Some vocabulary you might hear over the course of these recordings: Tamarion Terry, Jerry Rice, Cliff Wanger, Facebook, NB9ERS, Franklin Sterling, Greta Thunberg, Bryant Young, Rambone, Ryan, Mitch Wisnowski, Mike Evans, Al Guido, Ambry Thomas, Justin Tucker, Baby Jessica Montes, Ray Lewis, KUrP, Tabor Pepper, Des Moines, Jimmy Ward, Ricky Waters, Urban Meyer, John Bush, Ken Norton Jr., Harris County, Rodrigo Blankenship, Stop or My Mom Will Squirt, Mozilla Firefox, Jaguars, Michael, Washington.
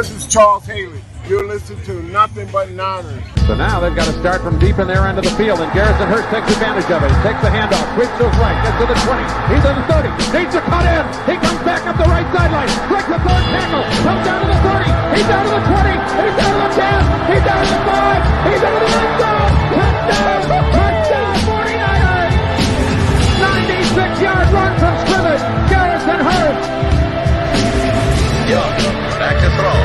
This is Charles Haley. You're listening to Nothing But Niners. So now they've got to start from deep in their end of the field, and Garrison Hurst takes advantage of it. Takes the handoff, swings to his right, gets to the 20. He's in the 30. Needs a cut in. He comes back up the right sideline. Breaks the third tackle. Comes down to the 30. He's down to the 20. He's down to the 10. He's down to the 5. He's out of the end zone. Touchdown! Touchdown! 49ers! 96-yard run from scrimmage. Garrison Hurst. Young back to throw.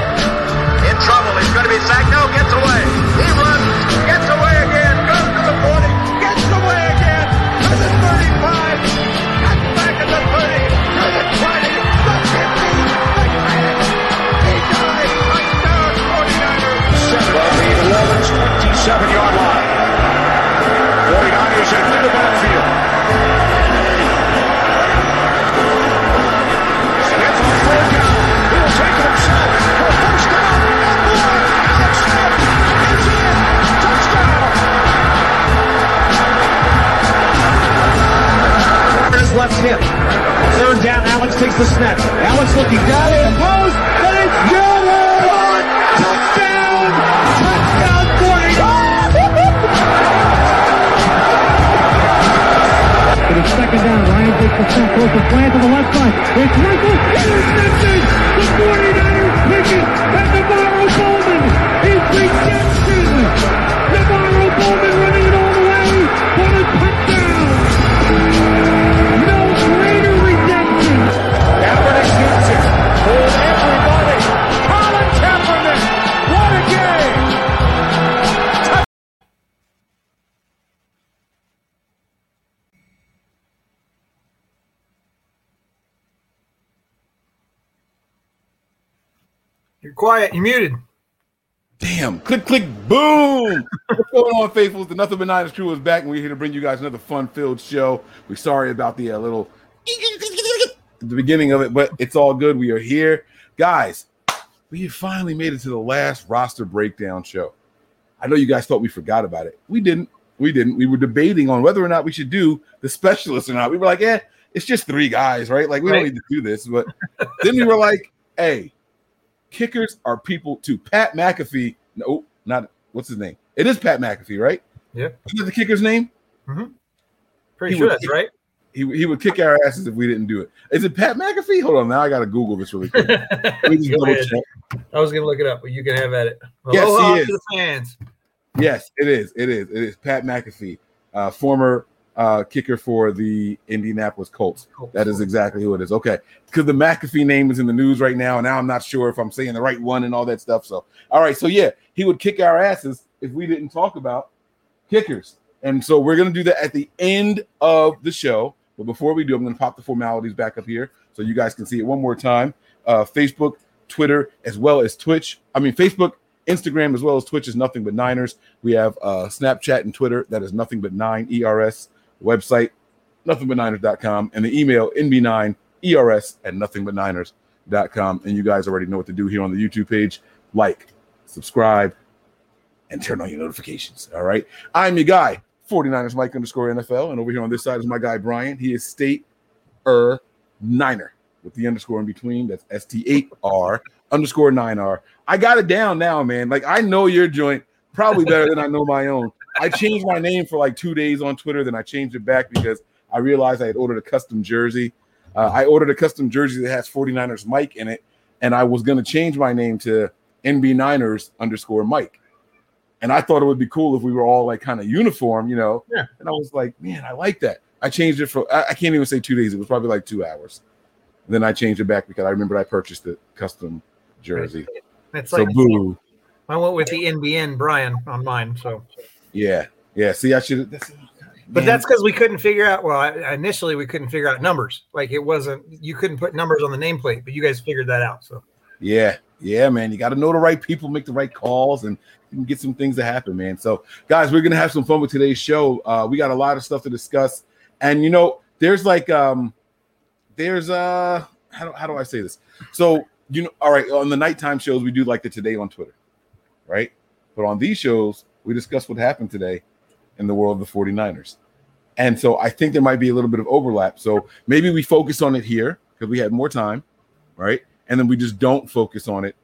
In trouble. He's going to be sacked. No, gets away. He runs. Gets away again. Goes to the 40. Gets away again. To the 35. Cuts back at the 30. To the 20. The 50. The 10. He dies. Touchdown 49ers. 27-yard line. 49ers into the backfield. It's on third down. He'll take it himself. For first down. Left hip. Third down, Alex takes the snap. Alex looking down in the post, and it's good! Touchdown! Touchdown 49! But it's second down. Ryan takes the snap, goes to flat to the left side. It's Michael, intercepted! The 49ers pick it, and Navarro Bowman is redemption! Navarro Bowman running it all the way for a touchdown! Everybody, Colin Kaepernick, what a game! You're quiet. You're muted. Damn! Click, click, boom! What's going on, faithfuls? The Nothing But Niners crew is back, and we're here to bring you guys another fun-filled show. We're sorry about the little. The beginning of it, but it's all good. We are here, guys. We have finally made it to the last roster breakdown show. I know you guys thought we forgot about it. We didn't. We were debating on whether or not we should do the specialists or not. We were like, it's just three guys, right? Like, we don't need to do this. But then we were like, hey, kickers are people too. Pat McAfee. No, not what's his name? It is Pat McAfee, right? Yeah. Isn't that the kicker's name? Mm-hmm. Pretty sure that's right. He would kick our asses if we didn't do it. Is it Pat McAfee? Hold on, now I gotta Google this really quick. I was gonna look it up, but you can have at it. Aloha to the fans. Yes, it is. It is. It is Pat McAfee, former kicker for the Indianapolis Colts. That is exactly who it is. Okay, because the McAfee name is in the news right now, and now I'm not sure if I'm saying the right one and all that stuff. So, all right. So yeah, he would kick our asses if we didn't talk about kickers, and so we're gonna do that at the end of the show. But before we do, I'm going to pop the formalities back up here so you guys can see it one more time. Facebook, Twitter, as well as Twitch. I mean, Facebook, Instagram, as well as Twitch is Nothing But Niners. We have Snapchat and Twitter. That is Nothing But Nine ERS. Website, NothingButNiners.com. And the email, NB9ERS@NothingButNiners.com. And you guys already know what to do here on the YouTube page. Like, subscribe, and turn on your notifications. All right? I'm your guy. 49ers Mike _NFL, and over here on this side is my guy Brian. He is Niner with the underscore in between. That's STAR _9R. I got it down now, man. Like, I know your joint probably better than I know my own. I changed my name for like 2 days on Twitter, then I changed it back because I realized I had ordered a custom jersey. I ordered a custom jersey that has 49ers Mike in it, and I was going to change my name to NB9ers _Mike. And I thought it would be cool if we were all like kind of uniform, you know? Yeah. And I was like, man, I like that. I changed it for, I can't even say 2 days. It was probably like 2 hours. And then I changed it back because I remembered I purchased the custom jersey. That's so like, boo. I went with the NBN Brian on mine. So yeah. See, I should. But that's because we couldn't figure out. Well, initially we couldn't figure out numbers. Like you couldn't put numbers on the nameplate, but you guys figured that out. So yeah, man, you got to know the right people, make the right calls, and you can get some things to happen, man. So, guys, we're gonna have some fun with today's show. We got a lot of stuff to discuss, and you know, there's like, how do I say this? So, you know, all right, on the nighttime shows we do like the today on Twitter, right? But on these shows we discuss what happened today in the world of the 49ers, and so I think there might be a little bit of overlap. So maybe we focus on it here because we had more time, right? And then we just don't focus on it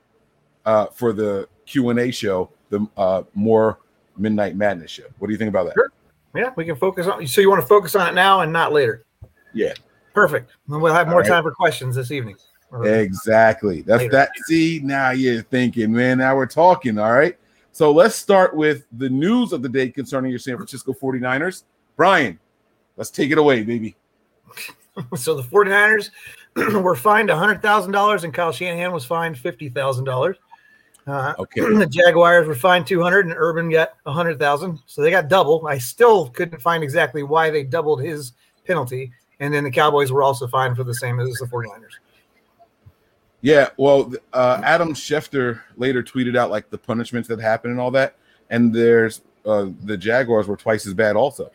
for the Q&A show, the more Midnight Madness show. What do you think about that? Sure. Yeah, we can focus on. So you want to focus on it now and not later? Yeah. Perfect. And we'll have more time for questions this evening. Exactly. That's later. See, now you're thinking, man, now we're talking. All right. So let's start with the news of the day concerning your San Francisco 49ers. Brian, let's take it away, baby. So the 49ers were fined $100,000 and Kyle Shanahan was fined $50,000. Okay. The Jaguars were fined $200,000 and Urban got $100,000. So they got double. I still couldn't find exactly why they doubled his penalty. And then the Cowboys were also fined for the same as the 49ers. Yeah, well, Adam Schefter later tweeted out, like, the punishments that happened and all that, and there's the Jaguars were twice as bad also.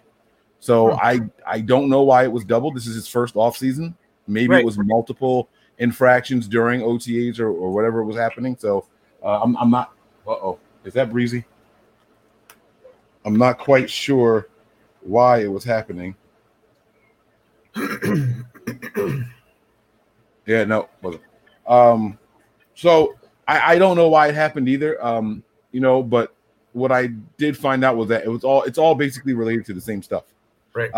So I don't know why it was doubled. This is his first offseason. Maybe it was multiple infractions during OTAs or whatever was happening. So I'm not – uh-oh. Is that breezy? I'm not quite sure why it was happening. Yeah, no, it wasn't. So I don't know why it happened either. You know, but what I did find out was that it's all basically related to the same stuff. Right.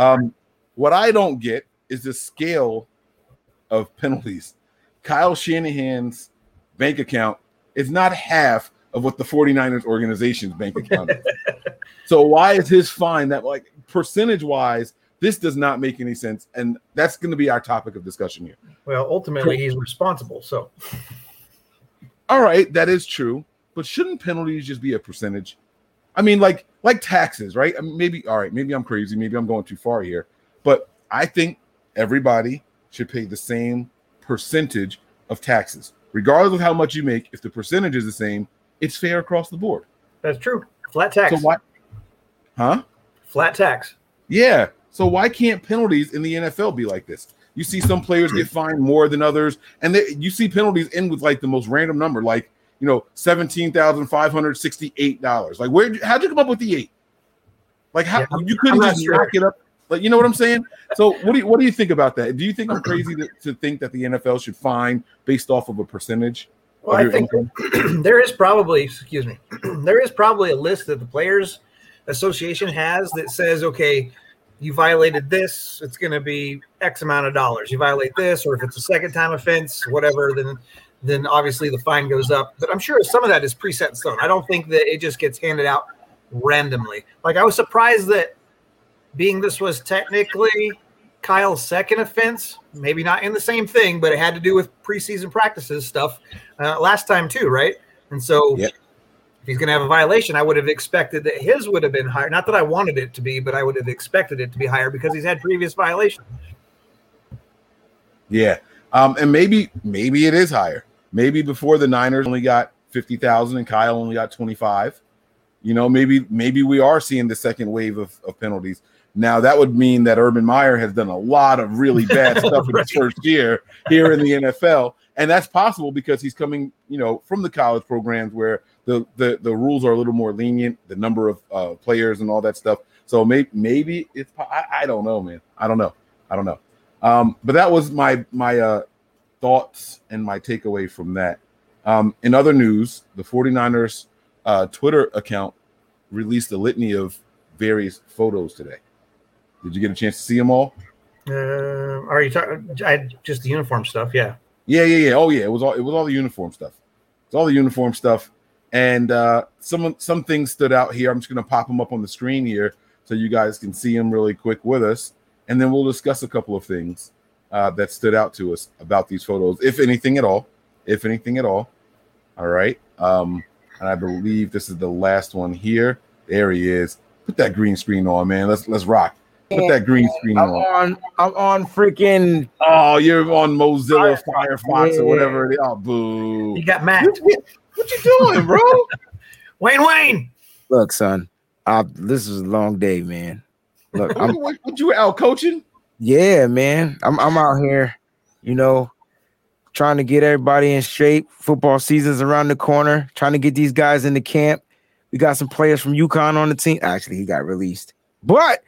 What I don't get is the scale of penalties. Kyle Shanahan's bank account is not half of what the 49ers organization's bank account is. So why is his fine that, like, percentage wise, this does not make any sense, and that's going to be our topic of discussion here. Well, ultimately, he's responsible, so. All right, that is true, but shouldn't penalties just be a percentage? I mean, like taxes, right? I mean, maybe I'm crazy, maybe I'm going too far here, but I think everybody should pay the same percentage of taxes. Regardless of how much you make, if the percentage is the same, it's fair across the board. That's true. Flat tax. So why? Huh? Flat tax. Yeah. So why can't penalties in the NFL be like this? You see some players get fined more than others, and you see penalties end with, like, the most random number, like, you know, $17,568. Like, how'd you come up with the 8? Like, how you couldn't just rack it up? Like, you know what I'm saying? So what do you think about that? Do you think I'm crazy to think that the NFL should fine based off of a percentage? Well, I think there is probably a list that the Players Association has that says, okay, you violated this, it's going to be X amount of dollars. You violate this, or if it's a second-time offense, whatever, then obviously the fine goes up. But I'm sure some of that is preset in stone. I don't think that it just gets handed out randomly. Like, I was surprised that, being this was technically Kyle's second offense, maybe not in the same thing, but it had to do with preseason practices stuff last time too, right? And so he's going to have a violation. I would have expected that his would have been higher. Not that I wanted it to be, but I would have expected it to be higher because he's had previous violations. Yeah. And maybe it is higher. Maybe before the Niners only got 50,000 and Kyle only got 25. You know, maybe we are seeing the second wave of penalties. Now that would mean that Urban Meyer has done a lot of really bad stuff in his first year here in the NFL. And that's possible because he's coming, you know, from the college programs where the rules are a little more lenient, the number of players and all that stuff. So maybe it's – I don't know, man. I don't know. But that was my thoughts and my takeaway from that. In other news, the 49ers Twitter account released a litany of various photos today. Did you get a chance to see them all? Are you talking – just the uniform stuff, yeah. Yeah. Oh, yeah. It was all the uniform stuff. It's all the uniform stuff. And some things stood out here. I'm just going to pop them up on the screen here so you guys can see them really quick with us. And then we'll discuss a couple of things that stood out to us about these photos, if anything at all. All right. And I believe this is the last one here. There he is. Put that green screen on, man. Let's rock. Put that green screen on. I'm on freaking. Oh, you're on Mozilla Firefox or whatever. Oh, boo. You got Matt. What you doing, bro? Wayne. Look, son, this is a long day, man. Look, what you out coaching? Yeah, man. I'm out here, you know, trying to get everybody in shape. Football season's around the corner. Trying to get these guys into camp. We got some players from UConn on the team. Actually, he got released, but.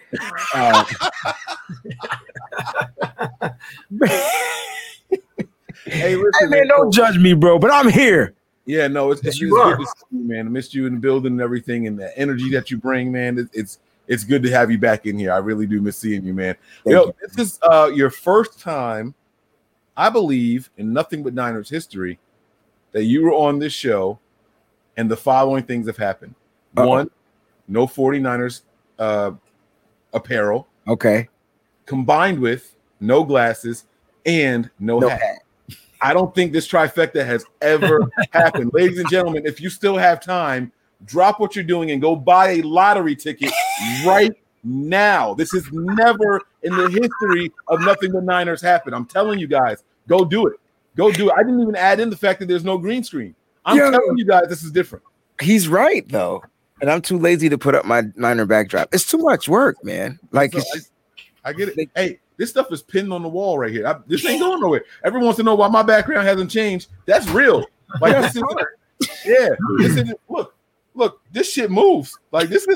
Hey, listen, man, don't judge me, bro. But I'm here. Yeah, no, it's good to see you, man. I missed you in the building and everything, and the energy that you bring, man. It's good to have you back in here. I really do miss seeing you, man. Yo, this is your first time, I believe, in Nothing But Niners history that you were on this show, and the following things have happened. Uh-oh. One, no 49ers apparel. Okay. Combined with no glasses and no hat. I don't think this trifecta has ever happened. Ladies and gentlemen, if you still have time, drop what you're doing and go buy a lottery ticket right now. This is never in the history of Nothing But Niners happened. I'm telling you guys, go do it. Go do it. I didn't even add in the fact that there's no green screen. I'm telling you guys, this is different. He's right, though. And I'm too lazy to put up my Niner backdrop. It's too much work, man. Like, so it's just, I get it. Hey, this stuff is pinned on the wall right here. This ain't going nowhere. Everyone wants to know why my background hasn't changed. That's real. Like, that's yeah. This isn't, look, this shit moves. Like, this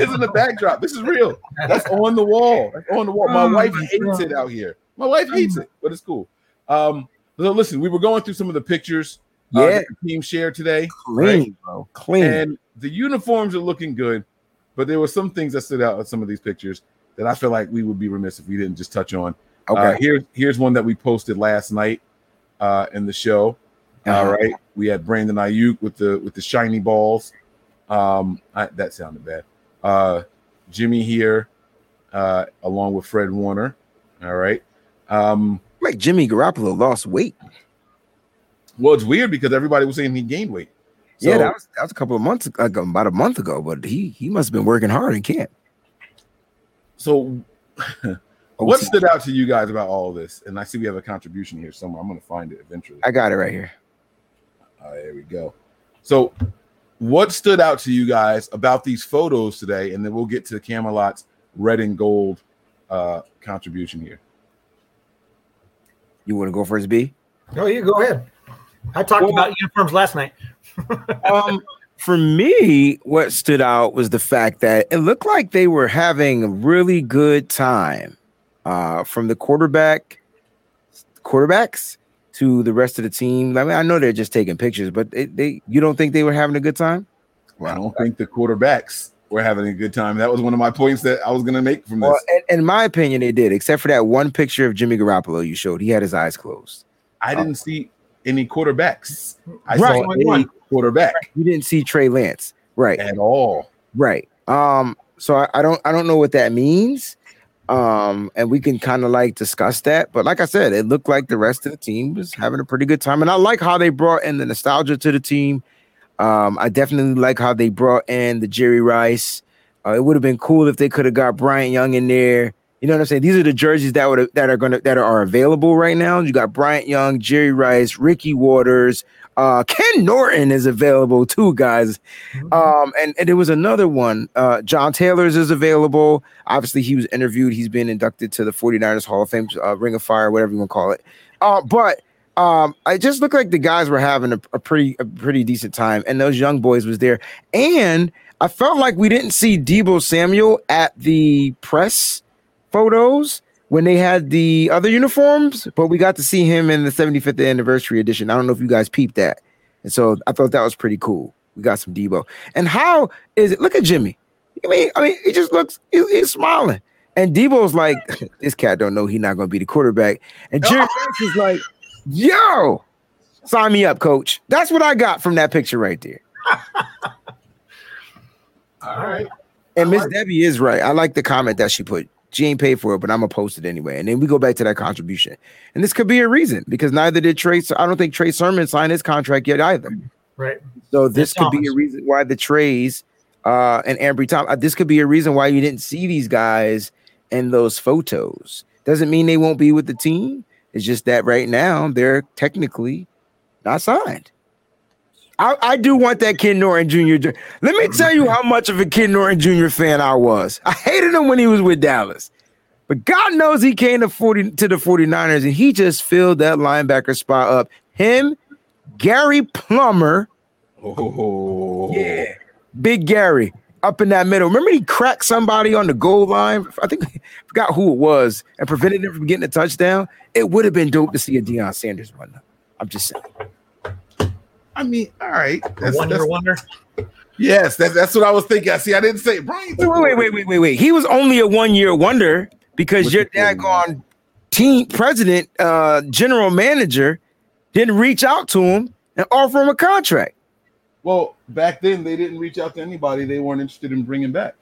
isn't a backdrop. This is real. That's on the wall. That's on the wall. My wife hates it out here. My wife hates it, but it's cool. So listen, we were going through some of the pictures. That the team shared today. Clean, bro. And the uniforms are looking good, but there were some things that stood out in some of these pictures that I feel like we would be remiss if we didn't just touch on. Okay. Here's one that we posted last night in the show. Uh-huh. All right. We had Brandon Ayuk with the shiny balls. That sounded bad. Jimmy here along with Fred Warner. All right. Like Jimmy Garoppolo lost weight. Well, it's weird because everybody was saying he gained weight. So, yeah, that was a couple of months, like about a month ago. But he must have been working hard and can't. So, what stood out to you guys about all this? And I see we have a contribution here somewhere. I'm going to find it eventually. I got it right here. All right, there we go. So, what stood out to you guys about these photos today? And then we'll get to Camelot's red and gold contribution here. You want to go first, B? Oh, yeah, go ahead. I talked about uniforms last night. For me, what stood out was the fact that it looked like they were having a really good time from the quarterbacks to the rest of the team. I mean, I know they're just taking pictures, but you don't think they were having a good time? Well, I don't think the quarterbacks were having a good time. That was one of my points that I was going to make from this. Well, in my opinion, they did, except for that one picture of Jimmy Garoppolo you showed. He had his eyes closed. I didn't see any quarterbacks. I saw one quarterback. Right. You didn't see Trey Lance, right? At all, right? So I don't know what that means. And we can kind of like discuss that. But like I said, it looked like the rest of the team was having a pretty good time, and I like how they brought in the nostalgia to the team. I definitely like how they brought in the Jerry Rice. It would have been cool if they could have got Brian Young in there. You know what I'm saying? These are the jerseys that are available right now. You got Bryant Young, Jerry Rice, Ricky Waters, Ken Norton is available too, guys. And there was another one. John Taylor's is available. Obviously, he was interviewed. He's been inducted to the 49ers Hall of Fame, Ring of Fire, whatever you want to call it. But it just looked like the guys were having a pretty decent time, and those young boys was there. And I felt like we didn't see Deebo Samuel at the press photos when they had the other uniforms, but we got to see him in the 75th anniversary edition. I don't know if you guys peeped that. And so I thought that was pretty cool. We got some Deebo. And how is it? Look at Jimmy. I mean, he just looks, he's smiling. And Deebo's like, this cat don't know he's not going to be the quarterback. And Jerry Rice is like, yo, sign me up, coach. That's what I got from that picture right there. All right. And Miss Debbie is right. I like the comment that she put. She ain't paid for it, but I'm going to post it anyway. And then we go back to that contribution. And this could be a reason because neither did I don't think Trey Sermon signed his contract yet either. Right. So this could be a reason why the Treys and Ambry Thomas, this could be a reason why you didn't see these guys in those photos. Doesn't mean they won't be with the team. It's just that right now they're technically not signed. I do want that Ken Norton Jr. Let me tell you how much of a Ken Norton Jr. fan I was. I hated him when he was with Dallas. But God knows he came to the 49ers, and he just filled that linebacker spot up. Him, Gary Plummer. Oh. Yeah. Big Gary up in that middle. Remember he cracked somebody on the goal line? I forgot who it was and prevented him from getting a touchdown. It would have been dope to see a Deion Sanders one. I'm just saying. I mean, all right. That's wonder. Yes, that's what I was thinking. I see. I didn't say Brian. Wait. He was only a 1-year wonder because your daggone team president, general manager, didn't reach out to him and offer him a contract. Well, back then they didn't reach out to anybody they weren't interested in bringing back.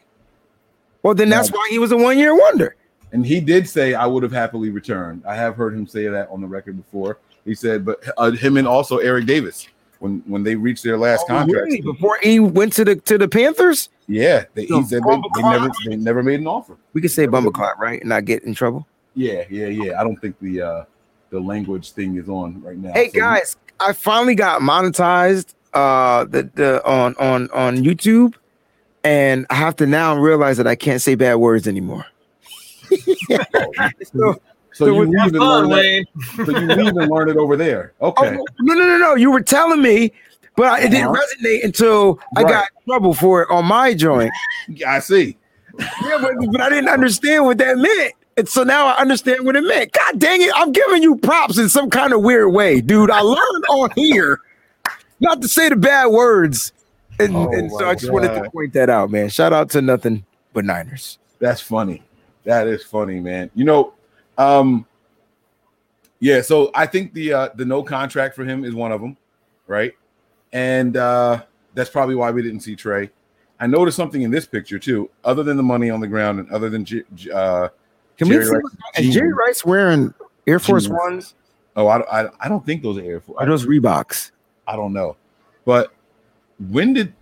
Well, then that's why he was a 1-year wonder. And he did say, "I would have happily returned." I have heard him say that on the record before. He said, but him and also Eric Davis, when they reached their last contract, really? Before he went to the Panthers. Yeah, he said they never made an offer. We could say bumper clock, right, and not get in trouble. Yeah. I don't think the language thing is on right now. Hey guys, I finally got monetized on YouTube, and I have to now realize that I can't say bad words anymore. So you leave and learn it over there. Okay. Oh, no. You were telling me, but it didn't resonate until I got in trouble for it on my joint. I see. Yeah, but I didn't understand what that meant. And so now I understand what it meant. God dang it. I'm giving you props in some kind of weird way, dude. I learned on here not to say the bad words. And so I just wanted to point that out, man. Shout out to Nothing But Niners. That's funny. That is funny, man. You know, so I think the no contract for him is one of them, right? And that's probably why we didn't see Trey. I noticed something in this picture too, other than the money on the ground and other than Jerry Rice wearing Air Force Ones? Oh, I don't think those are Air Force. Are those Reeboks? I don't know. But when you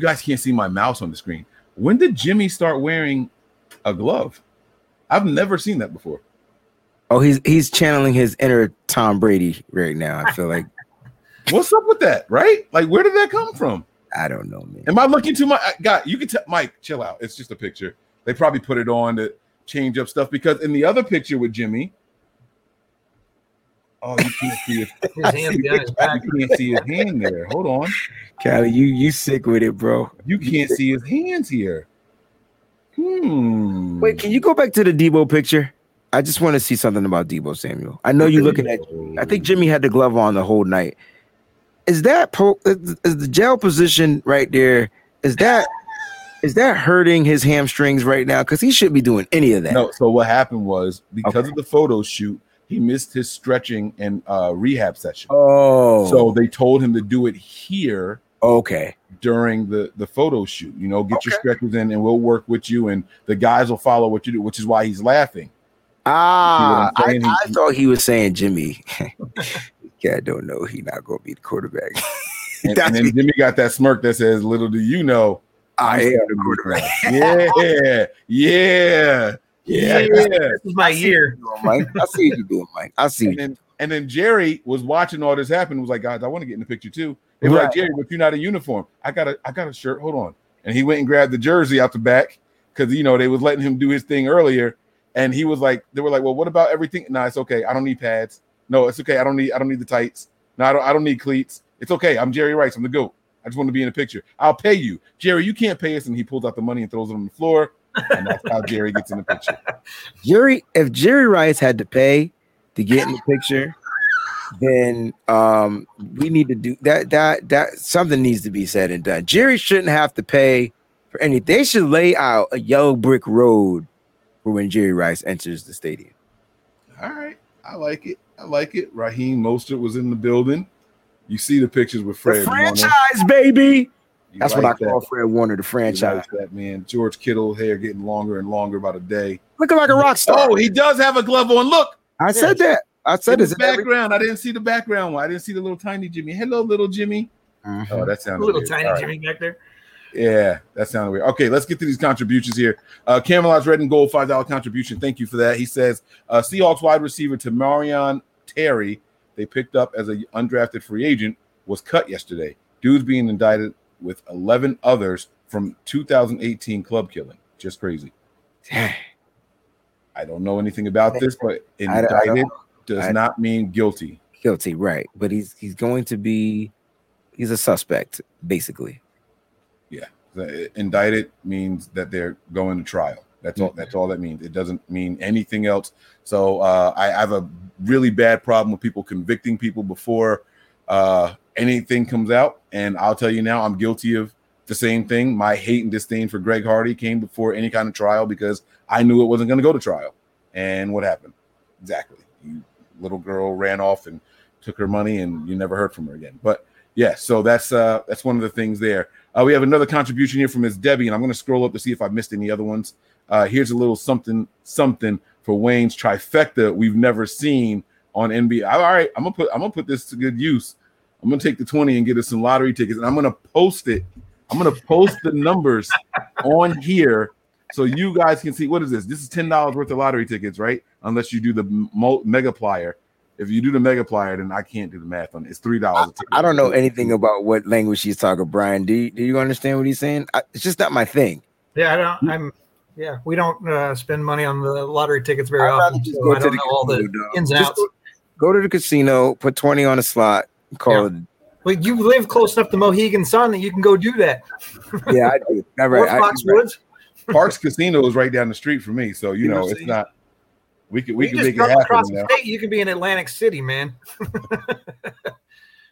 guys can't see my mouse on the screen. When did Jimmy start wearing a glove? I've never seen that before. Oh, he's channeling his inner Tom Brady right now, I feel like. What's up with that, right? Like, where did that come from? I don't know, man. Am I looking too much? God, you can tell. Mike, chill out. It's just a picture. They probably put it on to change up stuff because in the other picture with Jimmy, you can't see his hand there. Hold on. Callie, you sick with it, bro. You can't see his hands here. Wait, can you go back to the Deebo picture? I just want to see something about Deebo Samuel. I know you're looking at Jimmy. I think Jimmy had the glove on the whole night. Is the gel position right there? Is that hurting his hamstrings right now? Because he should be doing any of that. No. So what happened was because of the photo shoot, he missed his stretching and rehab session. Oh. So they told him to do it here. Okay. During the photo shoot, you know, get your stretches in, and we'll work with you, and the guys will follow what you do, which is why he's laughing. Ah, I thought he was saying Jimmy. Yeah, I don't know. He not gonna be the quarterback. And then Jimmy got that smirk that says, "Little do you know, I am the quarterback." Yeah. This is my year. I see what you're doing, Mike. I see. And then Jerry was watching all this happen. And was like, guys, I want to get in the picture too. They were like, Jerry, but you're not in uniform. I got a shirt. Hold on. And he went and grabbed the jersey out the back because you know they was letting him do his thing earlier. And he was like, they were like, well, what about everything? No, it's okay. I don't need pads. No, it's okay. I don't need the tights. No, I don't need cleats. It's okay. I'm Jerry Rice. I'm the GOAT. I just want to be in a picture. I'll pay you, Jerry. You can't pay us. And he pulls out the money and throws it on the floor. And that's how Jerry gets in the picture. Jerry, if Jerry Rice had to pay to get in the picture, then we need to do that. That something needs to be said and done. Jerry shouldn't have to pay for anything. They should lay out a yellow brick road for when Jerry Rice enters the stadium. All right. I like it. Raheem Mostert was in the building. You see the pictures with Fred. The franchise, Warner. Baby. That's like what I call Fred Warner, the franchise. Like that, man. George Kittle hair getting longer and longer by the day. Looking like a rock star. Oh, he does have a glove on. Look. I said that. I said it's background. I didn't see the background one. I didn't see the little tiny Jimmy. Hello, little Jimmy. Mm-hmm. Oh, that sounded weird. Tiny Jimmy back there. Yeah, that sounded weird. Okay, let's get to these contributions here. Camelot's Red and Gold, $5 contribution. Thank you for that. He says, Seahawks wide receiver Tamarion Terry, they picked up as an undrafted free agent, was cut yesterday. Dude's being indicted with 11 others from 2018 club killing. Just crazy. I don't know anything about this, but indicted does not mean guilty. Guilty, right. But he's going to be – he's a suspect, basically. Yeah, indicted means that they're going to trial. That's all that means. It doesn't mean anything else. So I have a really bad problem with people convicting people before anything comes out. And I'll tell you now, I'm guilty of the same thing. My hate and disdain for Greg Hardy came before any kind of trial because I knew it wasn't going to go to trial. And what happened? Exactly. You little girl ran off and took her money, and you never heard from her again. But yeah, so that's one of the things there. We have another contribution here from Ms. Debbie, and I'm going to scroll up to see if I missed any other ones. Here's a little something for Wayne's trifecta we've never seen on NBA. All right, I'm gonna put this to good use. I'm gonna take the 20 and get us some lottery tickets, and I'm gonna post it. I'm gonna post the numbers on here so you guys can see. What is this? This is $10 worth of lottery tickets, right? Unless you do the multiplier. If you do the multiplier, then I can't do the math on it. It's $3 a ticket. I don't know anything about what language he's talking. Brian, do you understand what he's saying? It's just not my thing. Yeah, we don't spend money on the lottery tickets very often. Just go to the ins and outs. Go to the casino, put 20 on a slot, call it. But you live close enough to Mohegan Sun that you can go do that. Yeah, I do. Foxwoods. Parks Casino is right down the street from me, so you know it's not. We can make it happen. Across the state, you can be in Atlantic City, man.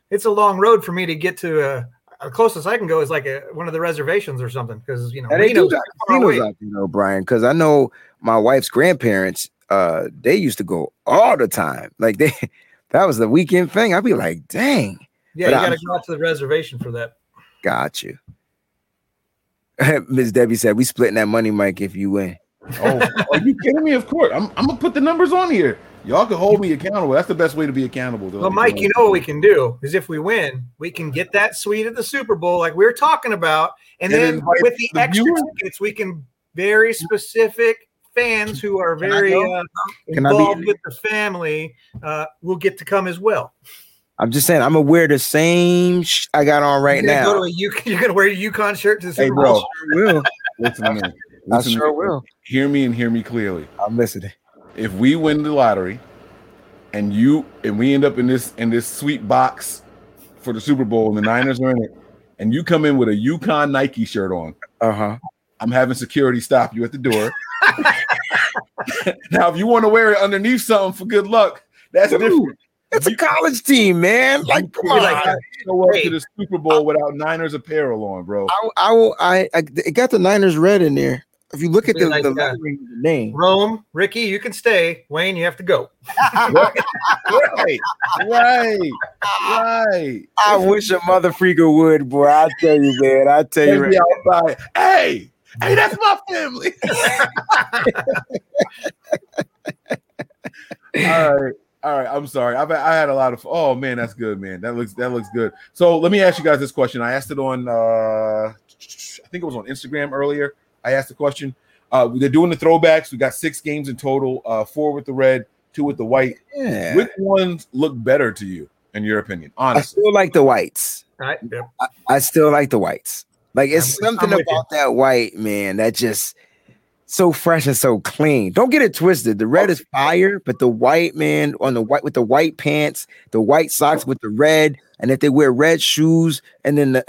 It's a long road for me to get to. The closest I can go is like one of the reservations or something, because they do got casinos out, Brian. Because I know my wife's grandparents. They used to go all the time. Like that was the weekend thing. I'd be like, dang. Yeah, but you got to go out to the reservation for that. Got you. Ms. Debbie said, "We splitting that money, Mike, if you win." Oh, are you kidding me? Of course. I'm going to put the numbers on here. Y'all can hold me accountable. That's the best way to be accountable. Well, Mike, you know what we can do is if we win, we can get that suite at the Super Bowl like we were talking about. And then with the extra tickets, we can very specific fans who are very involved with the family will get to come as well. I'm just saying, I'm gonna wear the same I got on right now. You're gonna wear a UConn shirt to the Super Bowl. Sure will. I sure will. Hear me and hear me clearly. I'm listening. If we win the lottery, and we end up in this sweet box for the Super Bowl, and the Niners are in it, and you come in with a UConn Nike shirt on, I'm having security stop you at the door. Now, if you want to wear it underneath something for good luck, that's different. It's a college team, man. Like, come on, like, show up to the Super Bowl without Niners apparel on, bro. I it got the Niners red in there. If you look at the name, Rome, Ricky, you can stay. Wayne, you have to go. Right. I wish a mother freaker would, boy. I tell you, man. I tell you, right. Hey, that's my family. All right. I'm sorry. I had a lot of. Oh man, that's good, man. That looks good. So let me ask you guys this question. I asked it on. I think it was on Instagram earlier. I asked the question. They're doing the throwbacks. We got 6 games in total. 4 with the red, 2 with the white. Yeah. Which ones look better to you, in your opinion? Honestly, I still like the whites. I still like the whites. Like it's something about that white, man, that just so fresh and so clean. Don't get it twisted. The red is fire, but the white, man, on the white with the white pants, the white socks with the red, and if they wear red shoes and then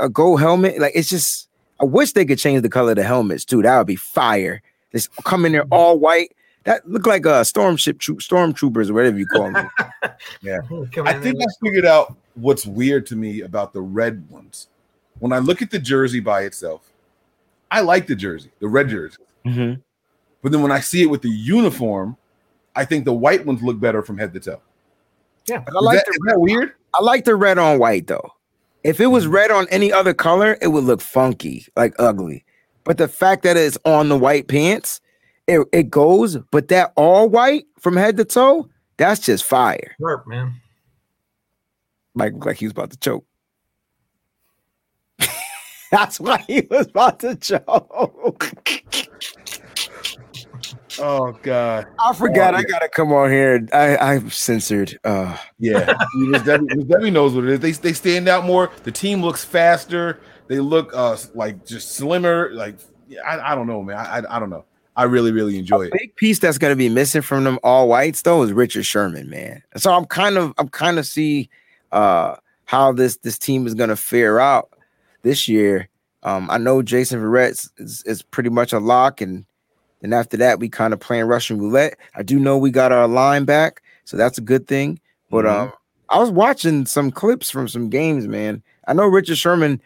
a gold helmet, like it's just. I wish they could change the color of the helmets too. That would be fire. Just come in there all white. That look like a stormtroopers or whatever you call them. Yeah, I think I figured out what's weird to me about the red ones. When I look at the jersey by itself, I like the jersey, the red jersey. Mm-hmm. But then when I see it with the uniform, I think the white ones look better from head to toe. Yeah, but is that weird? I like the red on white though. If it was red on any other color, it would look funky, like ugly. But the fact that it's on the white pants, it goes. But that all white from head to toe, that's just fire. Burp, man. Mike looked like he was about to choke. That's why he was about to choke. Oh God! I forgot. Oh, yeah. I gotta come on here. I'm censored. Yeah, Debbie knows what it is. They stand out more. The team looks faster. They look like just slimmer. Like I don't know, man. I don't know. I really enjoy it. A big piece that's gonna be missing from them all whites though is Richard Sherman, man. So I'm kind of see how this team is gonna fare out this year. I know Jason Verrett is pretty much a lock and. And after that, we kind of playing Russian roulette. I do know we got our line back, so that's a good thing. But I was watching some clips from some games, man. I know Richard Sherman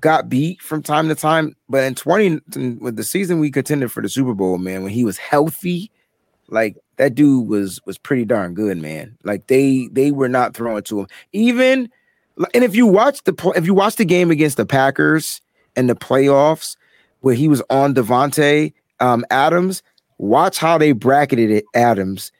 got beat from time to time, but with the season we contended for the Super Bowl, man, when he was healthy, like that dude was pretty darn good, man. Like they were not throwing to him. Even and if you watch the game against the Packers in the playoffs where he was on Davante Adams, watch how they bracketed it, Adams.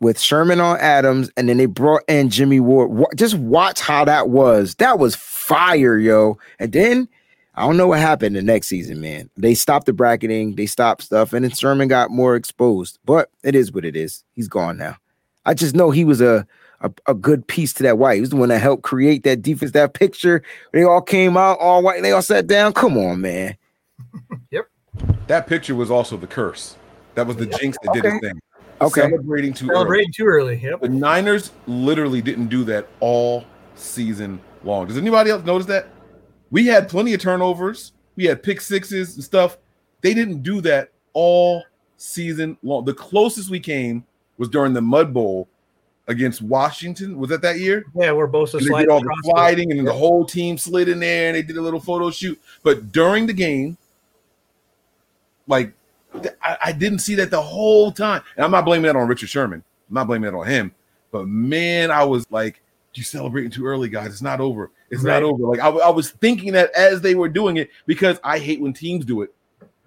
With Sherman on Adams, and then they brought in Jimmy Ward. Just watch how that was. That was fire, yo. And then I don't know what happened the next season, man. They stopped the bracketing. They stopped stuff, and then Sherman got more exposed. But it is what it is. He's gone now. I just know he was a good piece to that white. He was the one that helped create that defense, that picture. They all came out all white, and they all sat down. Come on, man. Yep. That picture was also the curse. That was the jinx that did his thing. Okay. Celebrating too early. Yep. The Niners literally didn't do that all season long. Does anybody else notice that? We had plenty of turnovers. We had pick sixes and stuff. They didn't do that all season long. The closest we came was during the Mud Bowl against Washington. Was that year? Yeah, we're both sliding. All the sliding and then the whole team slid in there and they did a little photo shoot. But during the game, like, I didn't see that the whole time. And I'm not blaming that on Richard Sherman. I'm not blaming that on him. But, man, I was like, you're celebrating too early, guys. It's not over. It's not over. Like, I was thinking that as they were doing it, because I hate when teams do it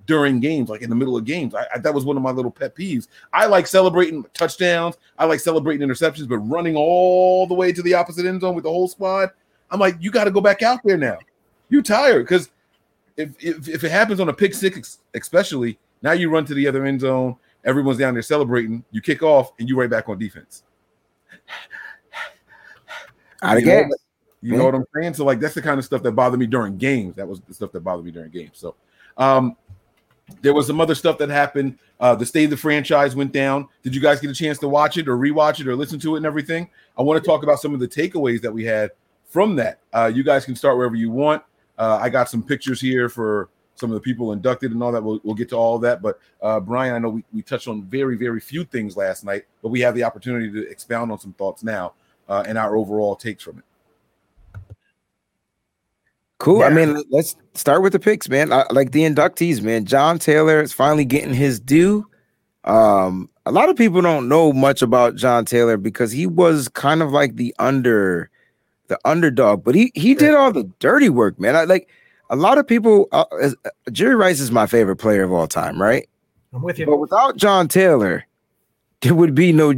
during games, like in the middle of games. That was one of my little pet peeves. I like celebrating touchdowns. I like celebrating interceptions. But running all the way to the opposite end zone with the whole squad, I'm like, you got to go back out there now. You're tired. Because if it happens on a pick six especially, now you run to the other end zone. Everyone's down there celebrating. You kick off, and you right back on defense. You know what I'm saying? So, like, that's the kind of stuff that bothered me during games. That was the stuff that bothered me during games. So, there was some other stuff that happened. The state of the franchise went down. Did you guys get a chance to watch it or rewatch it or listen to it and everything? I want to talk about some of the takeaways that we had from that. You guys can start wherever you want. I got some pictures here for some of the people inducted and all that. We'll get to all that. But, Brian, I know we touched on very, very few things last night, but we have the opportunity to expound on some thoughts now and our overall takes from it. Cool. Yeah. I mean, let's start with the picks, man. Like the inductees, man. John Taylor is finally getting his due. A lot of people don't know much about John Taylor because he was kind of like the underdog, but he did all the dirty work, man. A lot of people, Jerry Rice is my favorite player of all time, right? I'm with you. But without John Taylor, there would be no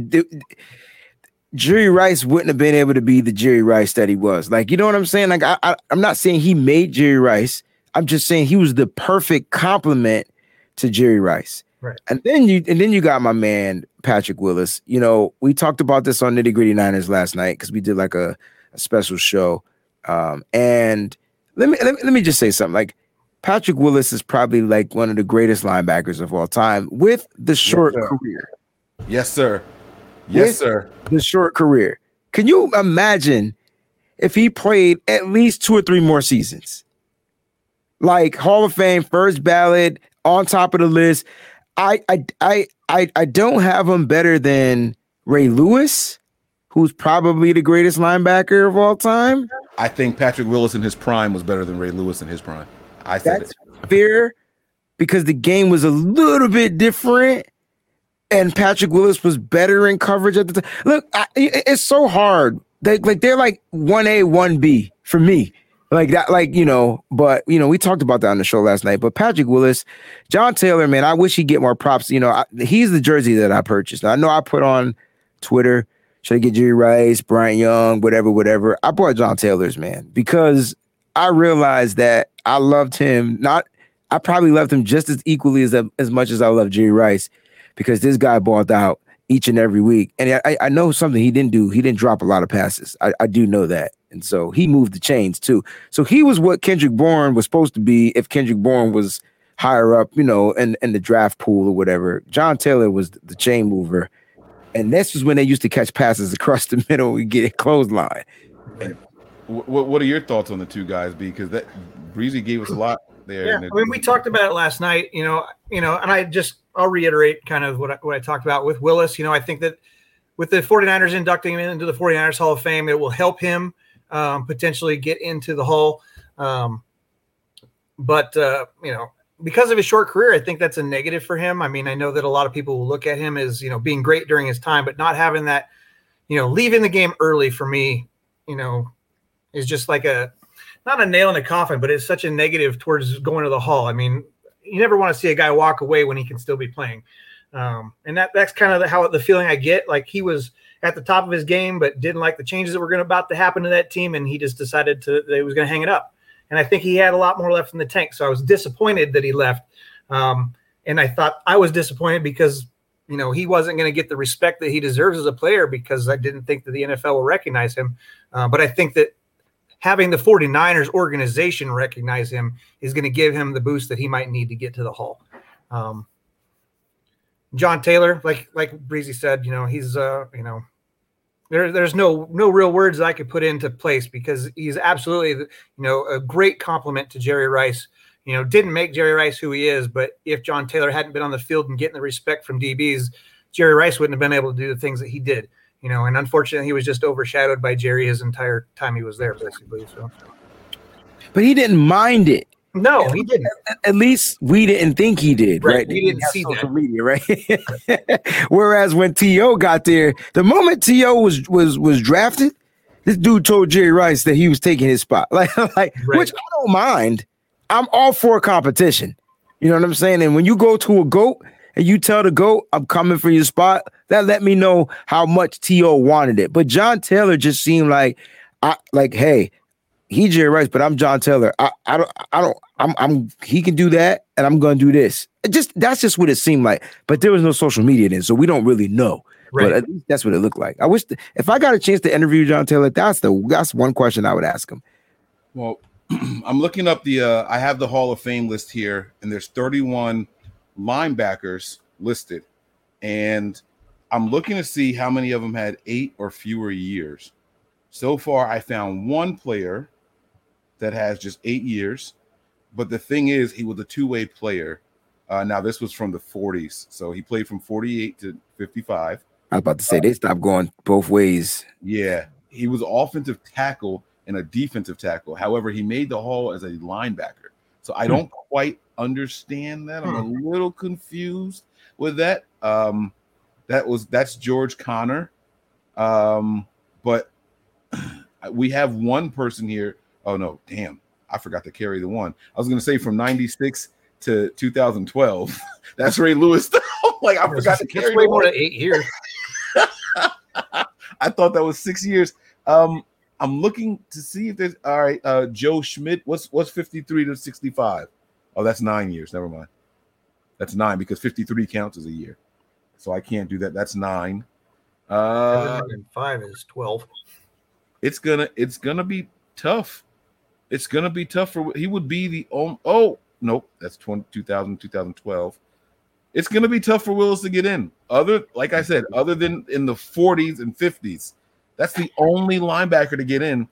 Jerry Rice wouldn't have been able to be the Jerry Rice that he was. Like, you know what I'm saying? Like, I'm not saying he made Jerry Rice. I'm just saying he was the perfect complement to Jerry Rice. Right. And then you got my man Patrick Willis. You know, we talked about this on Nitty Gritty Niners last night because we did like a special show, and. Let me just say something. Like, Patrick Willis is probably like one of the greatest linebackers of all time with the short career. Yes, sir. Yes, sir. The short career. Can you imagine if he played at least 2 or 3 more seasons? Like, Hall of Fame, first ballot, on top of the list. I don't have him better than Ray Lewis, who's probably the greatest linebacker of all time. I think Patrick Willis in his prime was better than Ray Lewis in his prime. I said that's fair because the game was a little bit different and Patrick Willis was better in coverage at the time. Look, it's so hard. They're like 1A, 1B for me. Like that, like, you know, but, you know, we talked about that on the show last night, but Patrick Willis, John Taylor, man, I wish he'd get more props. You know, he's the jersey that I purchased. Now, I know I put on Twitter, should I get Jerry Rice, Brian Young, whatever. I bought John Taylor's, man, because I realized that I loved him. I probably loved him just as equally as much as I loved Jerry Rice, because this guy balled out each and every week. And I know something he didn't do. He didn't drop a lot of passes. I do know that. And so he moved the chains too. So he was what Kendrick Bourne was supposed to be if Kendrick Bourne was higher up, you know, in the draft pool or whatever. John Taylor was the chain mover. And this is when they used to catch passes across the middle and get a clothesline. What are your thoughts on the two guys? Because that Breezy gave us a lot there. Yeah, I mean, we talked about it last night, you know, and I'll reiterate kind of what I talked about with Willis. You know, I think that with the 49ers inducting him into the 49ers Hall of Fame, it will help him potentially get into the Hall. You know, because of his short career, I think that's a negative for him. I mean, I know that a lot of people will look at him as, you know, being great during his time, but not having that, you know, leaving the game early for me, you know, is just like a, not a nail in a coffin, but it's such a negative towards going to the Hall. I mean, you never want to see a guy walk away when he can still be playing. And that's kind of how the feeling I get. Like, he was at the top of his game, but didn't like the changes that were about to happen to that team. And he just decided that he was going to hang it up. And I think he had a lot more left in the tank. So I was disappointed that he left. And I thought I was disappointed because, you know, he wasn't going to get the respect that he deserves as a player, because I didn't think that the NFL will recognize him. But I think that having the 49ers organization recognize him is going to give him the boost that he might need to get to the Hall. John Taylor, like Breezy said, you know, he's, you know, there's no real words that I could put into place, because he's absolutely, you know, a great compliment to Jerry Rice. You know, didn't make Jerry Rice who he is, but if John Taylor hadn't been on the field and getting the respect from DBs, Jerry Rice wouldn't have been able to do the things that he did. You know, and unfortunately, he was just overshadowed by Jerry his entire time he was there, basically. So, but he didn't mind it. No, he didn't. At least we didn't think he did, right? We didn't see social media, right? Whereas when TO got there, the moment TO was drafted, this dude told Jerry Rice that he was taking his spot. Like, right. Which I don't mind. I'm all for competition. You know what I'm saying? And when you go to a GOAT and you tell the GOAT, I'm coming for your spot, that let me know how much TO wanted it. But John Taylor just seemed like, hey. He Jerry Rice, but I'm John Taylor. I don't, he can do that, and I'm going to do this. That's just what it seemed like. But there was no social media then, so we don't really know. Right. But at least that's what it looked like. I wish if I got a chance to interview John Taylor, that's one question I would ask him. Well, I'm looking up I have the Hall of Fame list here, and there's 31 linebackers listed. And I'm looking to see how many of them had 8 or fewer years. So far, I found one player that has just 8 years, but the thing is, he was a two-way player. Now this was from the 40s, so he played from 48 to 55. I was about to say they stopped going both ways. Yeah, he was offensive tackle and a defensive tackle. However, he made the Hall as a linebacker, so I don't quite understand that. I'm a little confused with that. That's George Connor, but we have one person here. Oh, no, damn. I forgot to carry the one. I was going to say from 96 to 2012. That's Ray Lewis. Like, I forgot to carry way more than 8 years. I thought that was 6 years. I'm looking to see if there's – all right, Joe Schmidt. What's 53 to 65? Oh, that's 9 years. Never mind. That's 9 because 53 counts as a year. So I can't do that. That's 9. 5 is 12. It's gonna be tough. It's gonna be tough for he would be the nope, that's 2012. It's gonna be tough for Willis to get in. Other than in the 40s and 50s, that's the only linebacker to get in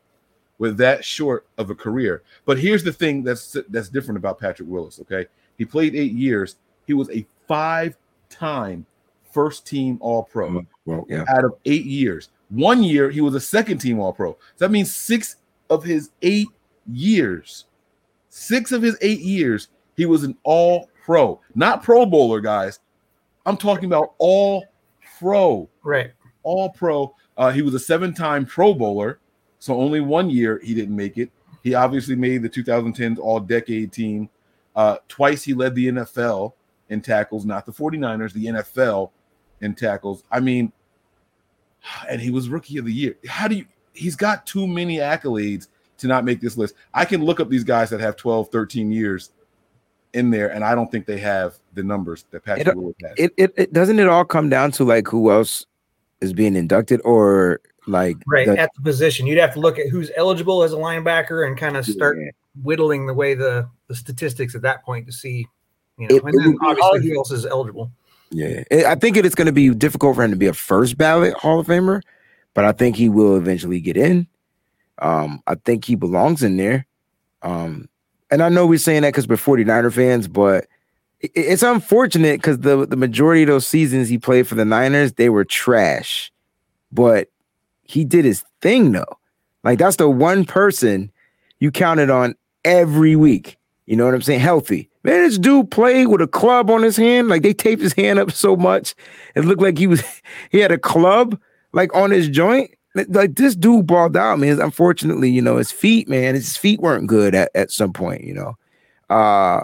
with that short of a career. But here's the thing that's different about Patrick Willis. Okay, he played 8 years. He was a 5-time first-team All-Pro out of 8 years. 1 year, he was a second-team All-Pro. So that means 6 of his 8 years, he was an All-Pro. Not Pro Bowler, guys. I'm talking about All-Pro. Right. All-Pro. He was a 7-time Pro Bowler, so only 1 year he didn't make it. He obviously made the 2010 All-Decade team. Twice he led the NFL in tackles, not the 49ers, the NFL in tackles. I mean, and he was Rookie of the Year. He's got too many accolades to not make this list. I can look up these guys that have 12, 13 years in there, and I don't think they have the numbers that Patrick Willis has. It doesn't it all come down to like who else is being inducted or like right at the position? You'd have to look at who's eligible as a linebacker and kind of start whittling the way the statistics at that point to see, you know, and then obviously who else is eligible. Yeah, I think it is going to be difficult for him to be a first ballot Hall of Famer, but I think he will eventually get in. I think he belongs in there. And I know we're saying that because we're 49er fans, but it's unfortunate because the majority of those seasons he played for the Niners, they were trash. but he did his thing though. Like, that's the one person you counted on every week. You know what I'm saying? Healthy. Man, this dude played with a club on his hand. Like, they taped his hand up so much. It looked like he had a club, like, on his joint. Like, this dude balled out, man. Unfortunately, you know, his feet, man, his feet weren't good at some point, you know. I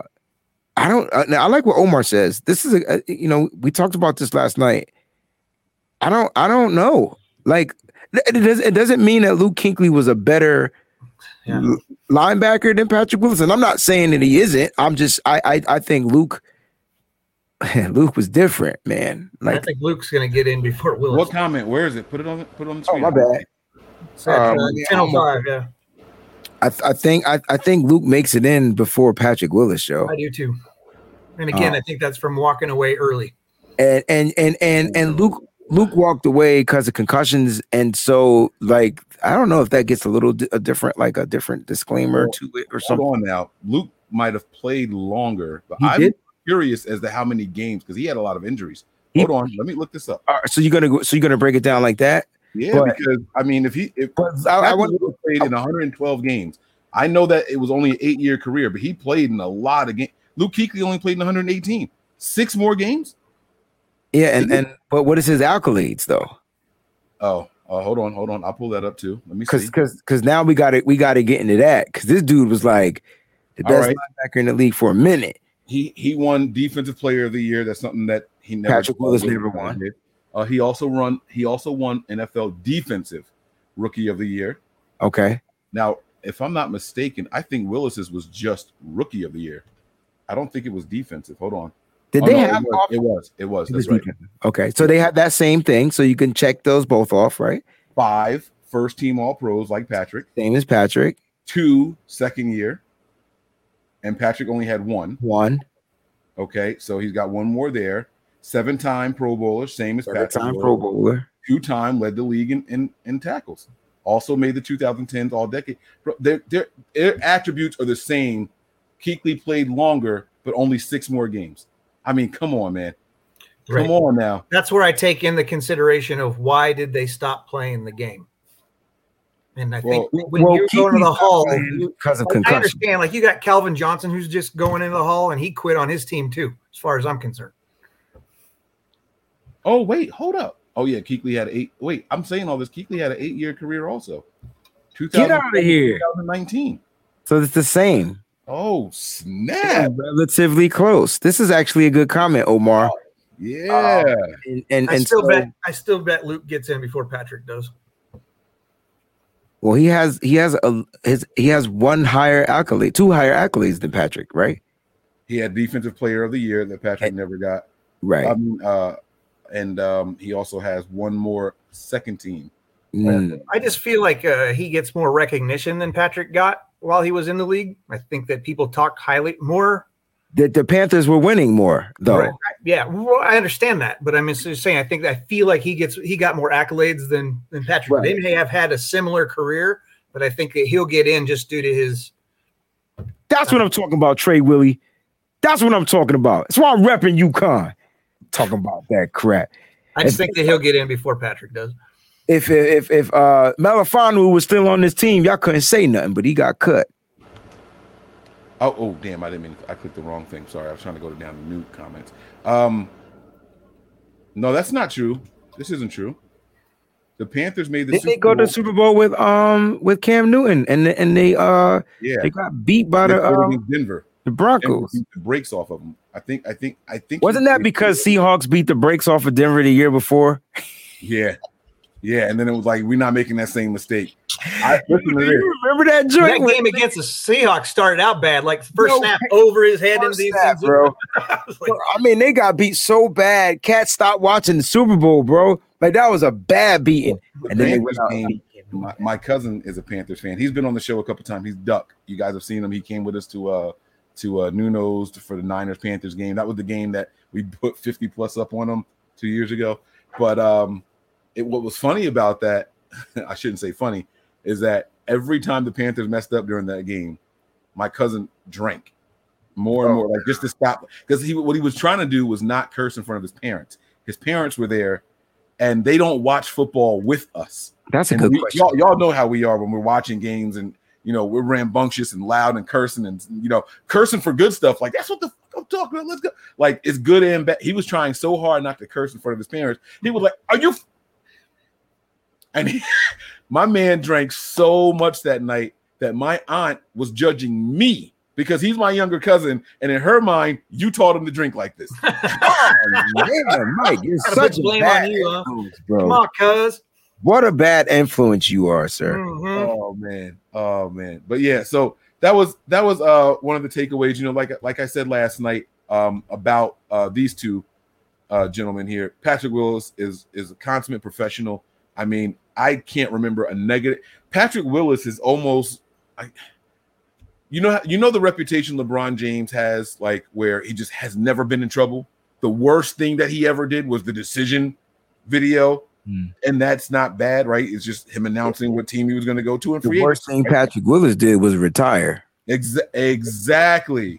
like what Omar says. This is, you know, we talked about this last night. I don't know. Like, it doesn't mean that Luke Kuechly was a better linebacker than Patrick Willis. I'm not saying that he isn't. I'm just, I think Luke was different, man. Like, I think Luke's gonna get in before Willis. What comment? Where is it? Put it on the screen. Oh, my bad. Yeah. I think Luke makes it in before Patrick Willis, Joe. I do too. And again, I think that's from walking away early. And Luke walked away because of concussions, and so, like, I don't know if that gets a different disclaimer to it or something. Hold on now, Luke might have played longer, but I'm curious as to how many games, because he had a lot of injuries. Hold on, let me look this up. All right, so you're gonna break it down like that? Yeah, but, because I mean, if I want to played in 112 games, I know that it was only an 8-year career, but he played in a lot of games. Luke Kuechly only played in 118. 6 more games. Yeah, but what is his accolades though? Oh, hold on. I'll pull that up too. Let me see. Because now we got to get into that, because this dude was like the best linebacker in the league for a minute. He won Defensive Player of the Year. That's something that he never. Patrick Willis never won. He also won NFL Defensive Rookie of the Year. Okay. Now, if I'm not mistaken, I think Willis's was just Rookie of the Year. I don't think it was defensive. Hold on. It was. That's right. Okay, so they had that same thing. So you can check those both off, right? 5 first-team All-Pros like Patrick. Same as Patrick. 2 second year. And Patrick only had 1. Okay, so he's got 1 more there. 7-time Pro Bowler, same as Patrick. 7-time Pro Bowler. 2-time led the league in tackles. Also made the 2010s All-Decade. Their attributes are the same. Kuechly played longer, but only 6 more games. I mean, come on, man. Come on now. That's where I take in the consideration of why did they stop playing the game? And I think when you're going to the Hall, because of concussion. I understand, like, you got Calvin Johnson who's just going into the Hall, and he quit on his team too, as far as I'm concerned. Oh, wait, hold up. Oh, yeah, Kuechly had 8. Wait, I'm saying all this. Kuechly had an 8-year career also. Get out of here. 2019. So it's the same. Oh, snap. Relatively close. This is actually a good comment, Omar. Yeah. I still bet Luke gets in before Patrick does. Well, he has 1 higher accolade, 2 higher accolades than Patrick, right? He had Defensive Player of the Year that Patrick never got. Right. He also has 1 more second team. I just feel like he gets more recognition than Patrick got while he was in the league. I think that people talk highly more. The Panthers were winning more, though. Right. Yeah, well, I understand that, but I'm just saying, I feel like he got more accolades than Patrick. Right. They may have had a similar career, but I think that he'll get in just due to his. That's what I'm talking about, Trey Willie. That's what I'm talking about. That's why I'm repping UConn. Talking about that crap. I just think that he'll get in before Patrick does. If Malafanu was still on this team, y'all couldn't say nothing, but he got cut. Oh damn! I didn't mean. I clicked the wrong thing. Sorry, I was trying to go down the new comments. No, that's not true. This isn't true. The Panthers made the. Did they go to the Super Bowl with Cam Newton and they they got beat by Denver. The Broncos beat the brakes off of them. I think. Wasn't that because Seahawks beat the brakes off of Denver the year before? Yeah. Yeah, and then it was like, we're not making that same mistake. Remember that joint? That game against the Seahawks started out bad. Like, first snap over his head. Bro. I mean, they got beat so bad. Cats stopped watching the Super Bowl, bro. Like, that was a bad beating. And then my cousin is a Panthers fan. He's been on the show a couple times. He's Duck. You guys have seen him. He came with us to Nuno's for the Niners-Panthers game. That was the game that we put 50-plus up on them 2 years ago. But what was funny about that, I shouldn't say funny, is that every time the Panthers messed up during that game, my cousin drank more and more, like, just to stop. Because what he was trying to do was not curse in front of his parents. His parents were there, and they don't watch football with us. That's a good question. Y'all know how we are when we're watching games, and you know we're rambunctious and loud and cursing, and you know cursing for good stuff. Like that's what the fuck I'm talking about. Let's go. Like it's good and bad. He was trying so hard not to curse in front of his parents. He was like, "Are you?" And he, my man drank so much that night that my aunt was judging me because he's my younger cousin, and in her mind, you taught him to drink like this. Oh, man, Mike, you're such a bad influence, bro. Come on, cuz. What a bad influence you are, sir. Mm-hmm. Oh man. But yeah, so that was one of the takeaways. You know, like I said last night about these two gentlemen here. Patrick Willis is a consummate professional. I mean, I can't remember a negative. Patrick Willis is almost, you know the reputation LeBron James has, like where he just has never been in trouble. The worst thing that he ever did was the decision video. And that's not bad, right? It's just him announcing what team he was going to go to. And the worst thing Patrick Willis did was retire. Exactly.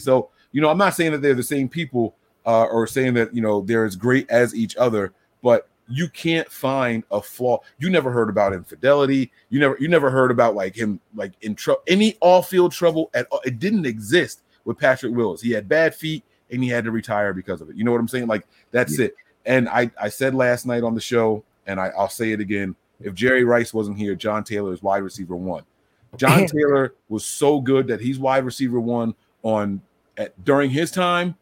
So, you know, I'm not saying that they're the same people or saying that, you know, they're as great as each other, but you can't find a flaw. You never heard about infidelity. You never heard about like him, like in any off-field trouble at all. It didn't exist with Patrick Willis. He had bad feet and he had to retire because of it. You know what I'm saying? Like, that's it. And I said last night on the show, and I'll say it again, if Jerry Rice wasn't here, John Taylor is wide receiver one. John Taylor was so good that he's wide receiver one during his time,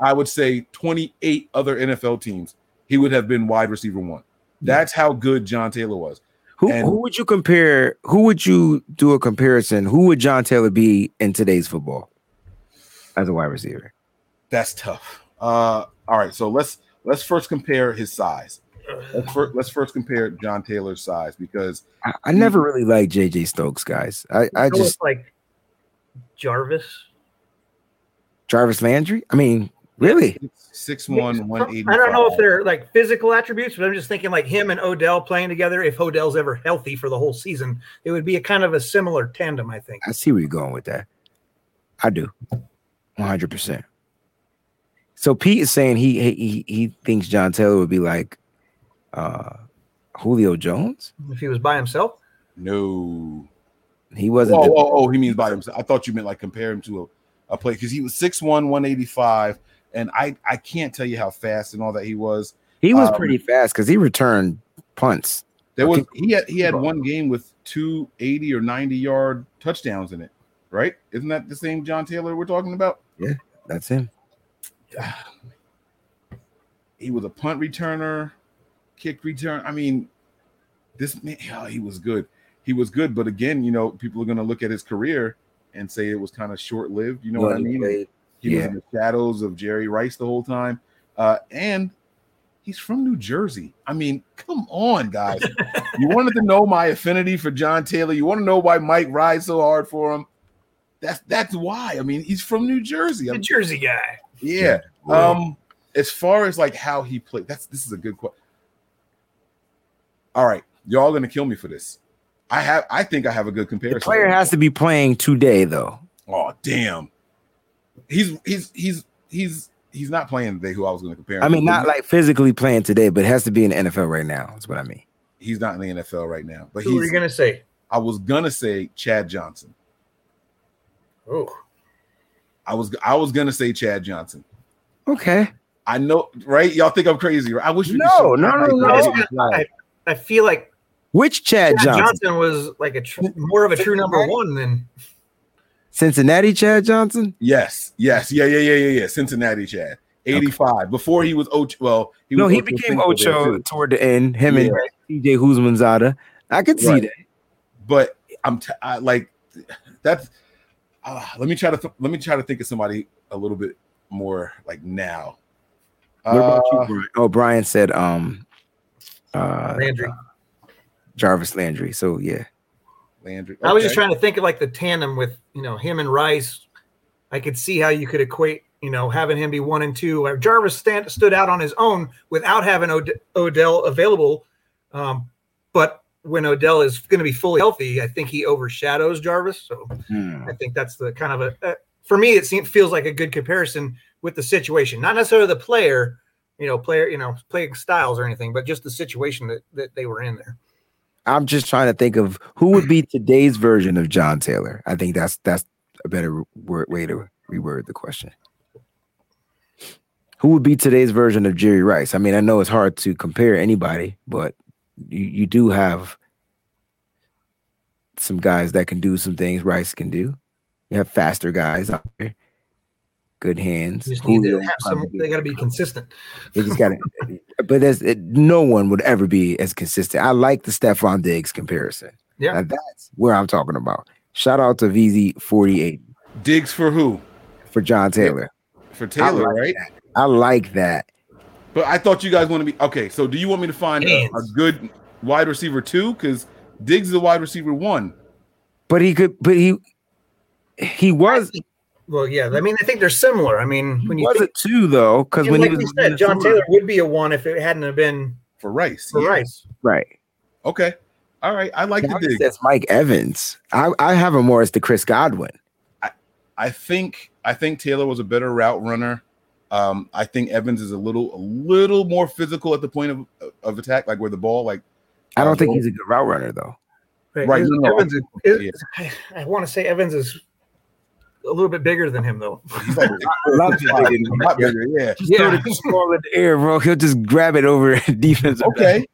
I would say 28 other NFL teams, he would have been wide receiver one. That's how good John Taylor was. Who would you compare? Who would you do a comparison? Who would John Taylor be in today's football as a wide receiver? That's tough. All right, so let's first compare his size. Let's first compare John Taylor's size because I never really liked J.J. Stokes, guys. I just like Jarvis Landry. I mean, really, 6'1", 185. I don't know if they're like physical attributes, but I'm just thinking like him and Odell playing together. If Odell's ever healthy for the whole season, it would be a kind of a similar tandem. I think. I see where you're going with that. I do, 100%. So Pete is saying he thinks John Taylor would be like Julio Jones if he was by himself. No, he wasn't. Oh, he means by himself. I thought you meant like compare him to a play because he was 6'1", 185, and I can't tell you how fast and all that he was. He was pretty fast because he returned punts. He had one game with 280 or 90-yard touchdowns in it, right? Isn't that the same John Taylor we're talking about? Yeah, that's him. He was a punt returner, kick return. I mean, this man, he was good. He was good, but again, you know, people are going to look at his career and say it was kind of short-lived. You know what I mean? He was in the shadows of Jerry Rice the whole time, and he's from New Jersey. I mean, come on, guys. You wanted to know my affinity for John Taylor. You want to know why Mike rides so hard for him? That's why. I mean, he's from New Jersey. A Jersey guy. Yeah. As far as like how he played, this is a good question. All right, y'all gonna kill me for this. I think I have a good comparison. The player has to be playing today, though. Oh damn. He's not playing today. Who I was gonna compare him. I mean, not like physically playing today, but it has to be in the NFL right now. That's what I mean. He's not in the NFL right now. But who were you gonna say? I was gonna say Chad Johnson. Oh. I was gonna say Chad Johnson. Okay, I know, right? Y'all think I'm crazy, right? I wish. No. I feel like which Chad Johnson was like more of a true number one than Cincinnati Chad Johnson. Yes, Cincinnati Chad, 85. Okay. Before he was Ocho. Well, he became Ocho toward the end. Him and TJ Huzmanzada. I could see that, but I like that's. Let me try to think of somebody a little bit more like now. What about you, Brian? Oh, Brian said Landry. Jarvis Landry. So yeah. Landry. Okay. I was just trying to think of like the tandem with, you know, him and Rice. I could see how you could equate, you know, having him be 1 and 2. Jarvis stood out on his own without having Odell available. But when Odell is going to be fully healthy, I think he overshadows Jarvis. So I think that's the kind of a, for me, it feels like a good comparison with the situation, not necessarily the player, playing styles or anything, but just the situation that they were in there. I'm just trying to think of who would be today's version of John Taylor. I think that's a better way to reword the question. Who would be today's version of Jerry Rice? I mean, I know it's hard to compare anybody, but you do have some guys that can do some things Rice can do. You have faster guys out there. Good hands. They got to be consistent. They just got to. But no one would ever be as consistent. I like the Stephon Diggs comparison. Yeah, now that's where I'm talking about. Shout out to VZ48. Diggs for who? For John Taylor. Yeah. For Taylor, right? That. I like that. But I thought you guys want to be okay. So do you want me to find a good wide receiver too? Because Diggs is a wide receiver 1. But he could. But he was. Well, yeah, I mean, I think they're similar. I mean, when you was think, a 2 though, because when like he was said, John Taylor would be a 1 if it hadn't have been for Rice. For Rice, right? Okay, all right. I like the Diggs. That's Mike Evans. I have him more as the Chris Godwin. I think Taylor was a better route runner. I think Evans is a little more physical at the point of attack, like where the ball. Like, I don't think he's a good route runner though. Right. I want to say Evans is a little bit bigger than him, though. He's like a lot bigger, yeah. Just throw it in the air, bro. He'll just grab it over defense. Okay.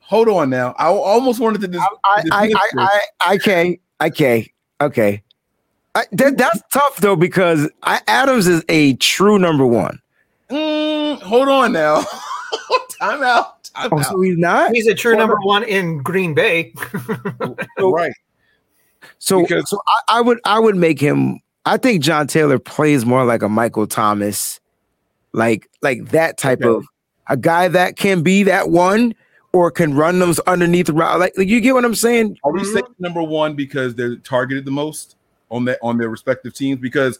Hold on now. I almost wanted to. Okay. That's tough though, because Adams is a true number 1. Hold on now. Time out. So he's not. He's a true number 1 in Green Bay. Right. So I would make him. I think John Taylor plays more like a Michael Thomas, like that type of a guy that can be that 1 or can run those underneath the route. Like you get what I'm saying? Are we saying number 1 because they're targeted the most on their respective teams? Because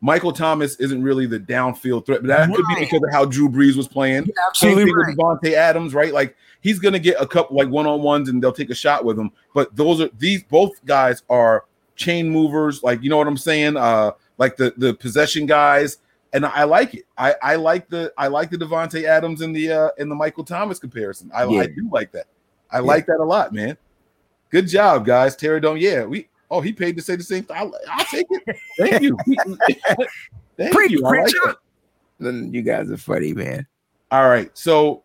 Michael Thomas isn't really the downfield threat, but that could be because of how Drew Brees was playing. Yeah, absolutely. Same thing with Davante Adams, right? Like he's gonna get a couple like one-on-ones and they'll take a shot with him. But both guys are chain movers, like you know what I'm saying? Like the possession guys, and I like it. I like the Davante Adams in the Michael Thomas comparison. I do like that. I like that a lot, man. Good job, guys. Terry Dome. Yeah, he paid to say the same thing. I'll take it. Thank you. Thank you. I like that. You guys are funny, man. All right, so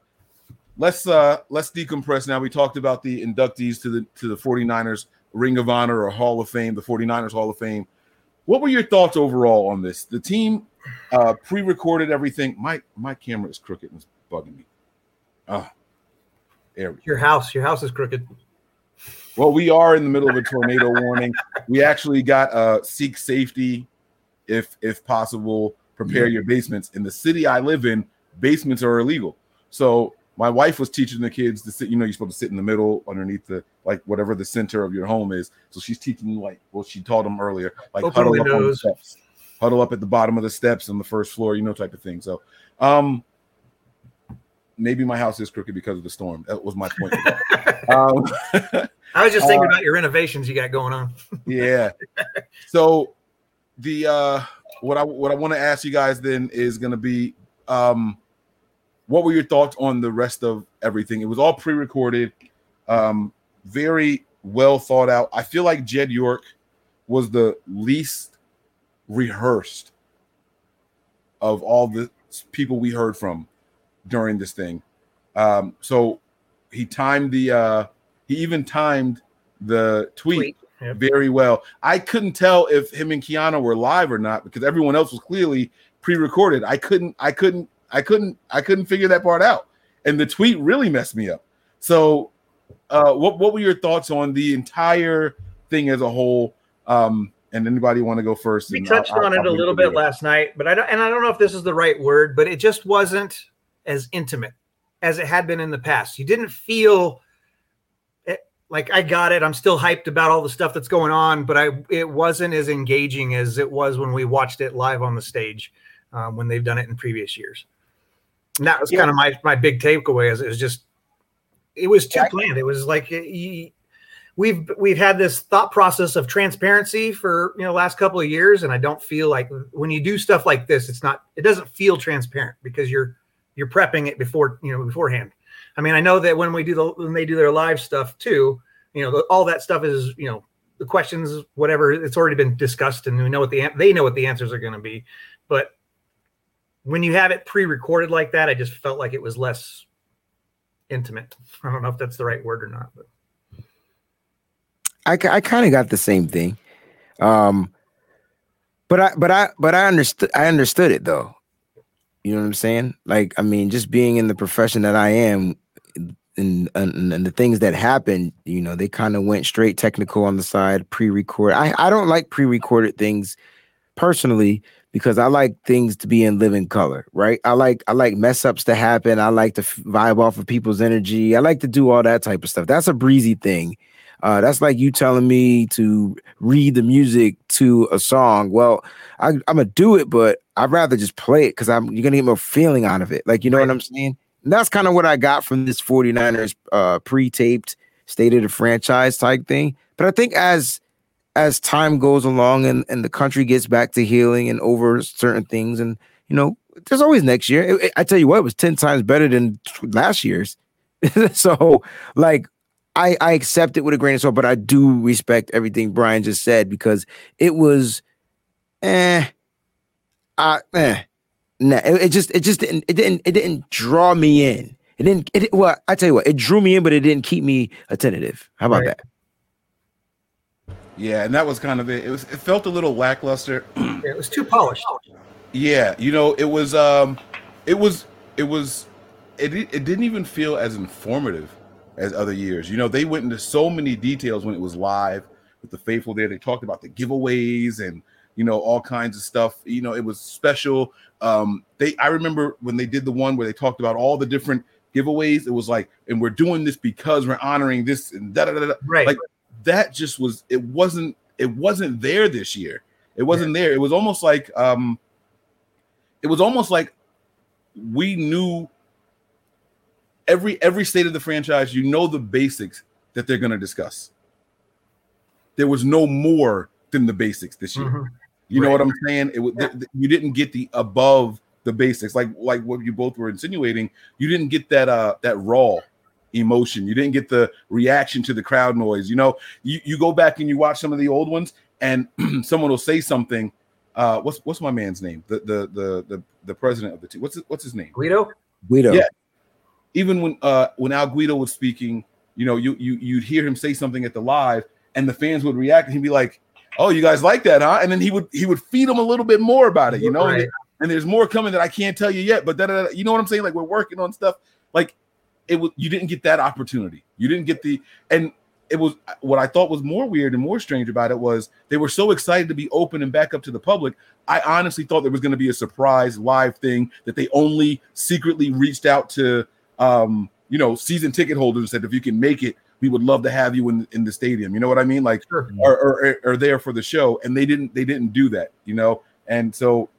let's decompress now. We talked about the inductees to the 49ers. Ring of Honor or Hall of Fame, the 49ers Hall of Fame. What were your thoughts overall on this? The team pre-recorded everything. My camera is crooked and it's bugging me. Oh, there we go. Your house is crooked. Well, we are in the middle of a tornado warning. We actually got seek safety if possible. Prepare your basements. In the city I live in, basements are illegal. So my wife was teaching the kids to sit, you're supposed to sit in the middle underneath the, like whatever the center of your home is. So she's teaching she taught them earlier, like huddle up on the steps, huddle up at the bottom of the steps on the first floor, type of thing. So maybe my house is crooked because of the storm. That was my point. I was just thinking about your renovations you got going on. Yeah. So the, what I want to ask you guys then is going to be, what were your thoughts on the rest of everything? It was all pre-recorded, very well thought out. I feel like Jed York was the least rehearsed of all the people we heard from during this thing. So he timed the tweet. Yep. Very well. I couldn't tell if him and Kiana were live or not because everyone else was clearly pre-recorded. I couldn't figure that part out, and the tweet really messed me up. So, what were your thoughts on the entire thing as a whole? And anybody want to go first? We touched on it a little bit last night, but I don't know if this is the right word, but it just wasn't as intimate as it had been in the past. You didn't feel it, like I got it. I'm still hyped about all the stuff that's going on, but it wasn't as engaging as it was when we watched it live on the stage when they've done it in previous years. And that was kind of my big takeaway. Is it was too planned. It was like we've had this thought process of transparency for last couple of years, and I don't feel like when you do stuff like this, it doesn't feel transparent because you're You're prepping it beforehand. I mean, I know that when we do when they do their live stuff too, all that stuff is, the questions, whatever, it's already been discussed, and we know what the answers are going to be. But when you have it pre-recorded like that, I just felt like it was less intimate. I don't know if that's the right word or not, but I kind of got the same thing. But I understood it though. You know what I'm saying? Like, I mean, just being in the profession that I am, and the things that happened, they kind of went straight technical on the side, pre-record. I don't like pre-recorded things personally, because I like things to be in living color, right? I like mess ups to happen. I like to vibe off of people's energy. I like to do all that type of stuff. That's a breezy thing. That's like you telling me to read the music to a song. Well, I'm gonna do it, but I'd rather just play it because you're gonna get more feeling out of it. Like, you know what I'm saying? And that's kind of what I got from this 49ers pre-taped state of the franchise type thing. But I think as time goes along and the country gets back to healing and over certain things, and there's always next year. I tell you what, it was 10 times better than last year's. So like, I accept it with a grain of salt, but I do respect everything Brian just said, because it was, it just didn't draw me in. I tell you what, it drew me in, but it didn't keep me attentive. How about that? Yeah, and that was kind of it. It felt a little lackluster. It was too polished. Yeah, it didn't even feel as informative as other years. They went into so many details when it was live with the faithful there. They talked about the giveaways and all kinds of stuff. It was special. I remember when they did the one where they talked about all the different giveaways. It was like, and we're doing this because we're honoring this and da da da. Right. Like that just was. It wasn't there this year. It wasn't there. It was almost like. It was almost like we knew. Every state of the franchise, the basics that they're going to discuss. There was no more than the basics this year. Mm-hmm. You know what I'm saying? You didn't get the above the basics, like what you both were insinuating. You didn't get that raw emotion. You didn't get the reaction to the crowd noise. You go back and you watch some of the old ones, and someone will say something. What's my man's name? The president of the team. What's his name? Guido. Yeah. Even when Al Guido was speaking, you'd hear him say something at the live, and the fans would react, and he'd be like, "Oh, you guys like that, huh?" And then he would feed them a little bit more about it, Right. And there's more coming that I can't tell you yet, but da-da-da. You know what I'm saying? Like, we're working on stuff. Like, you didn't get that opportunity. You didn't get and it was what I thought was more weird and more strange about it was they were so excited to be open and back up to the public. I honestly thought there was going to be a surprise live thing that they only secretly reached out to. Season ticket holders said, if you can make it, we would love to have you in the stadium. You know what I mean? Like, sure. Or there for the show. And they didn't do that, And so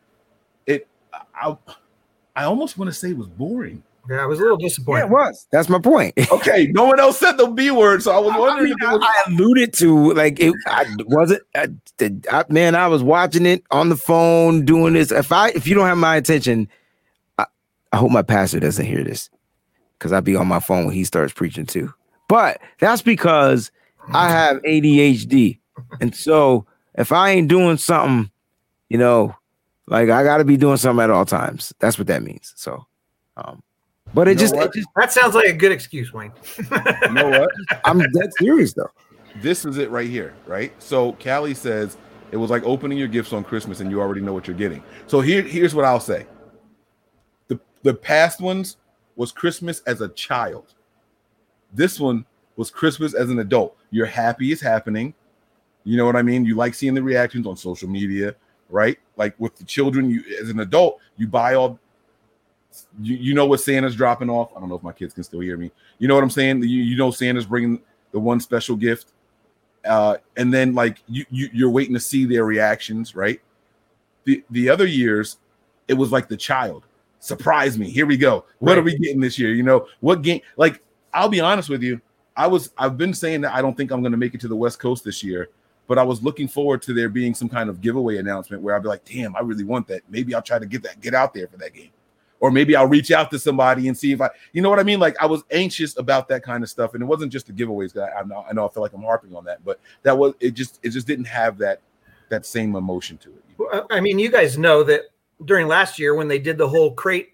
I almost want to say it was boring. Yeah, I was a little disappointed. Yeah, it was. That's my point. Okay. No one else said the B word. So I was wondering. I alluded to I was watching it on the phone doing this. If you don't have my attention, I hope my pastor doesn't hear this, because I'd be on my phone when he starts preaching too. But that's because I have ADHD. And so if I ain't doing something, like I got to be doing something at all times. That's what that means. So, but that sounds like a good excuse, Wayne. You know what? I'm dead serious though. This is it right here, right? So Callie says it was like opening your gifts on Christmas and you already know what you're getting. So here's what I'll say. The past ones was Christmas as a child. This one was Christmas as an adult. You're happy it's happening. You know what I mean? You like seeing the reactions on social media, right? Like with the children, you as an adult, you buy all, what Santa's dropping off. I don't know if my kids can still hear me. You know what I'm saying? Santa's bringing the one special gift. And then like you're waiting to see their reactions, right? The other years, it was like the child. Surprise me. Here we go. What are we getting this year? What game? Like, I'll be honest with you. I've been saying that I don't think I'm going to make it to the West Coast this year, but I was looking forward to there being some kind of giveaway announcement where I'd be like, damn, I really want that. Maybe I'll try to get out there for that game. or maybe I'll reach out to somebody and see if I, you know what I mean? Like I was anxious about that kind of stuff. And it wasn't just the giveaways. I know I feel like I'm harping on that, but that was, it just didn't have that same emotion to it. Well, I mean, you guys know that during last year when they did the whole crate,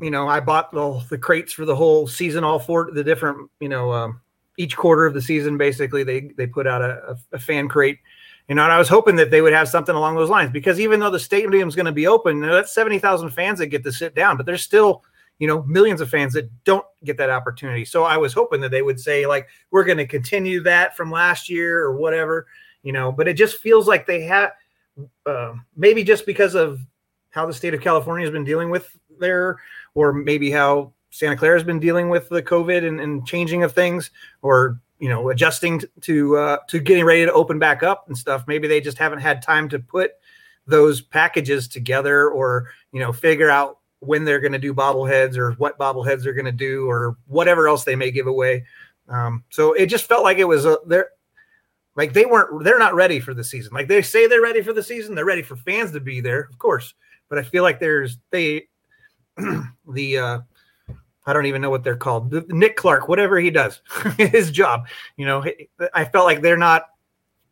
you know, I bought the crates for the whole season, all four, the different, you know, each quarter of the season, basically they put out a fan crate, you know, and I was hoping that they would have something along those lines, because even though the stadium is going to be open, that's 70,000 fans that get to sit down, but there's still, you know, millions of fans that don't get that opportunity. So I was hoping that they would say like, we're going to continue that from last year or whatever, you know, but it just feels like they have, maybe just because of how the state of California has been dealing with their, or maybe how Santa Clara has been dealing with the COVID and changing of things, or, you know, adjusting to getting ready to open back up and stuff. Maybe they just haven't had time to put those packages together, or, you know, figure out when they're going to do bobbleheads or what bobbleheads they're going to do or whatever else they may give away. So it just felt like it was they're not ready for the season. Like they say they're ready for the season. They're ready for fans to be there, of course. But I feel like I don't even know what they're called. Nick Clark, whatever he does, his job, you know, I felt like they're not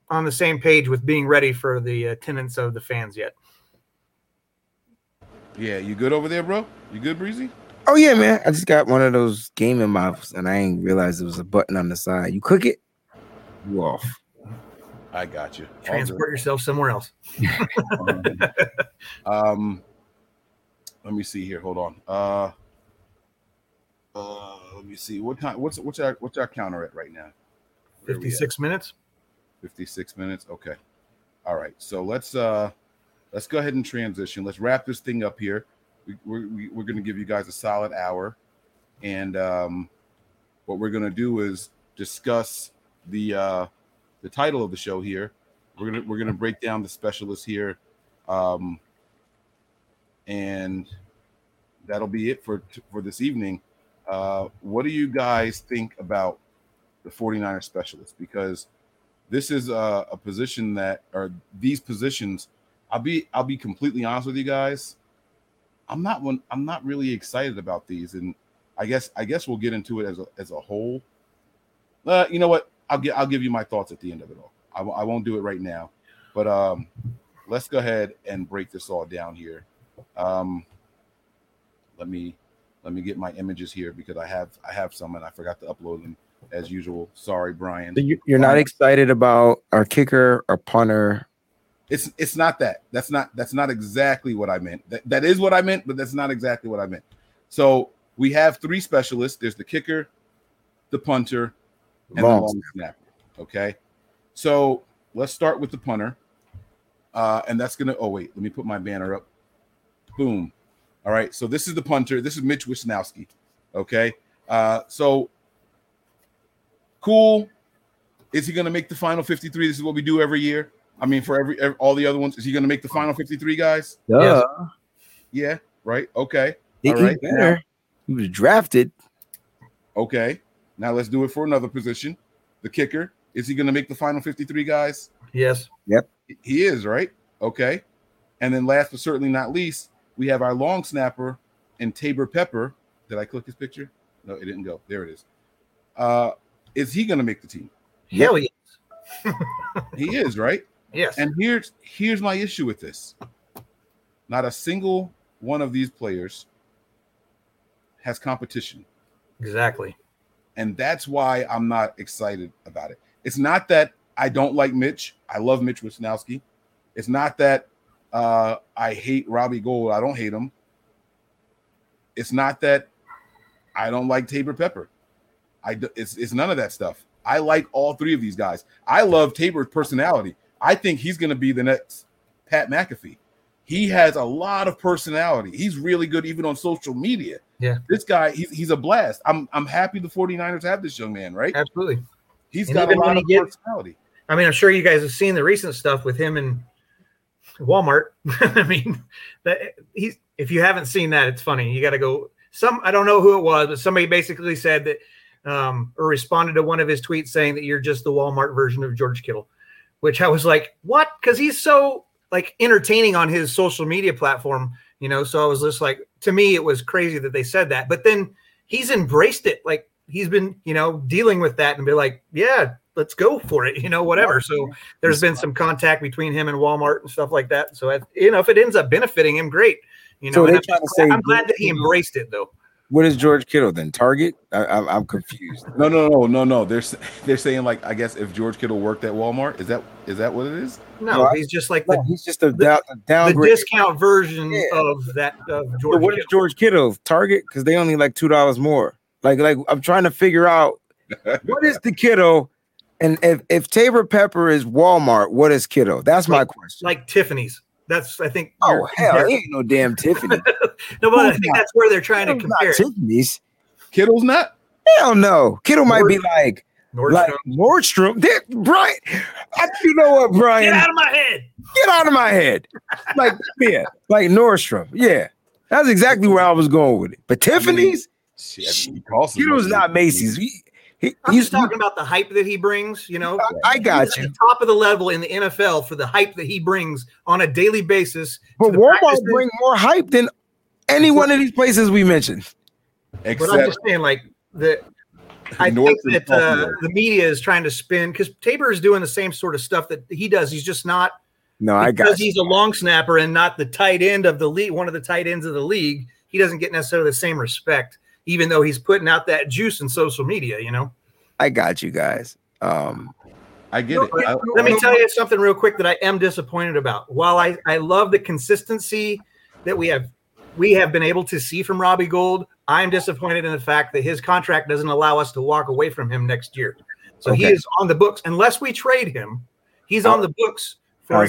on the same page with being ready for the attendance of the fans yet. Yeah. You good over there, bro? You good, Breezy? Oh yeah, man. I just got one of those gaming mops and I ain't realized there was a button on the side. You click it, you off. I got you. Transport yourself somewhere else. Let me see here. Hold on. Let me see. What time? What's our counter at right now? 56 minutes. 56 minutes. Okay. All right. So let's go ahead and transition. Let's wrap this thing up here. We're going to give you guys a solid hour, and what we're going to do is discuss the title of the show here. We're gonna break down the specialists here. And that'll be it for this evening. What do you guys think about the 49er specialist? Because this is a position that, or these positions, I'll be completely honest with you guys. I'm not really excited about these, and I guess we'll get into it as a whole. You know what? I'll give you my thoughts at the end of it all. I won't do it right now, but let's go ahead and break this all down here. Let me get my images here, because I have some and I forgot to upload them as usual. Sorry, Brian. So you're not excited about our kicker or punter? It's not that. That's not exactly what I meant. That is what I meant, but that's not exactly what I meant. So we have three specialists. There's the kicker, the punter, and the long snapper. Okay. So let's start with the punter. And that's going to, oh wait, let me put my banner up. Boom. All right. So this is the punter. This is Mitch Wisnowski. Okay. So cool. Is he going to make the final 53? This is what we do every year. I mean, for all the other ones, is he going to make the final 53, guys? Yeah. Yes. Yeah. Right. Okay. All right. Now, he was drafted. Okay. Now let's do it for another position. The kicker. Is he going to make the final 53, guys? Yes. Yep. He is, right? Okay. And then last but certainly not least, we have our long snapper and Tabor Pepper. Did I click his picture? No, it didn't go. There it is. Is he going to make the team? Hell yes. He is, right? Yes. And here's my issue with this. Not a single one of these players has competition. Exactly. And that's why I'm not excited about it. It's not that I don't like Mitch. I love Mitch Wisnowski. It's not that I hate Robbie Gould. I don't hate him. It's not that I don't like Tabor Pepper. It's none of that stuff. I like all three of these guys. I love Tabor's personality. I think he's going to be the next Pat McAfee. He has a lot of personality. He's really good even on social media. Yeah. This guy, he's a blast. I'm happy the 49ers have this young man, right? Absolutely. He's got a lot of personality. I mean, I'm sure you guys have seen the recent stuff with him and Walmart. I mean, if you haven't seen that, it's funny. You got to go. I don't know who it was, but somebody basically said that or responded to one of his tweets saying that you're just the Walmart version of George Kittle, which I was like, what? Because he's so like entertaining on his social media platform, you know. So I was just like, to me, it was crazy that they said that. But then he's embraced it. Like, he's been, you know, dealing with that and be like, yeah, let's go for it, you know, whatever. So there's been some contact between him and Walmart and stuff like that. So, you know, if it ends up benefiting him, great. You know, so I'm glad that he embraced it, though. What is George Kittle then? Target? I'm confused. No. They're saying, like, I guess if George Kittle worked at Walmart, is that what it is? No, he's just like the discount version of that. Of George. But what is George Kittle? Target? Because they only like $2 more. Like I'm trying to figure out what is the Kittle, and if Tabor Pepper is Walmart, what is Kittle? That's my question. Like Tiffany's. That's, I think. Oh, hell, he ain't no damn Tiffany. No, but I think that's where they're trying to compare. Tiffany's. Kittle's not? Hell no. Kittle might be like Nordstrom. Brian, you know what, Brian? Get out of my head. Get out of my head. Like, yeah, like Nordstrom. Yeah. That's exactly where I was going with it. But Tiffany's? Kittle's not Macy's. He's talking about the hype that he brings, you know. I got he's you. At the top of the level in the NFL for the hype that he brings on a daily basis. But Walmart brings more hype than any one of these places we mentioned. Except, but I'm just saying, like, I think that the media is trying to spin because Tabor is doing the same sort of stuff that he does. He's just not. No, I got because he's a long snapper and not the tight end of the league. One of the tight ends of the league, he doesn't get necessarily the same respect. Even though he's putting out that juice in social media, you know? I got you guys. I get it. Let me tell you something real quick that I am disappointed about. While I love the consistency that we have been able to see from Robbie Gould, I'm disappointed in the fact that his contract doesn't allow us to walk away from him next year. So he is on the books. Unless we trade him, he's on the books for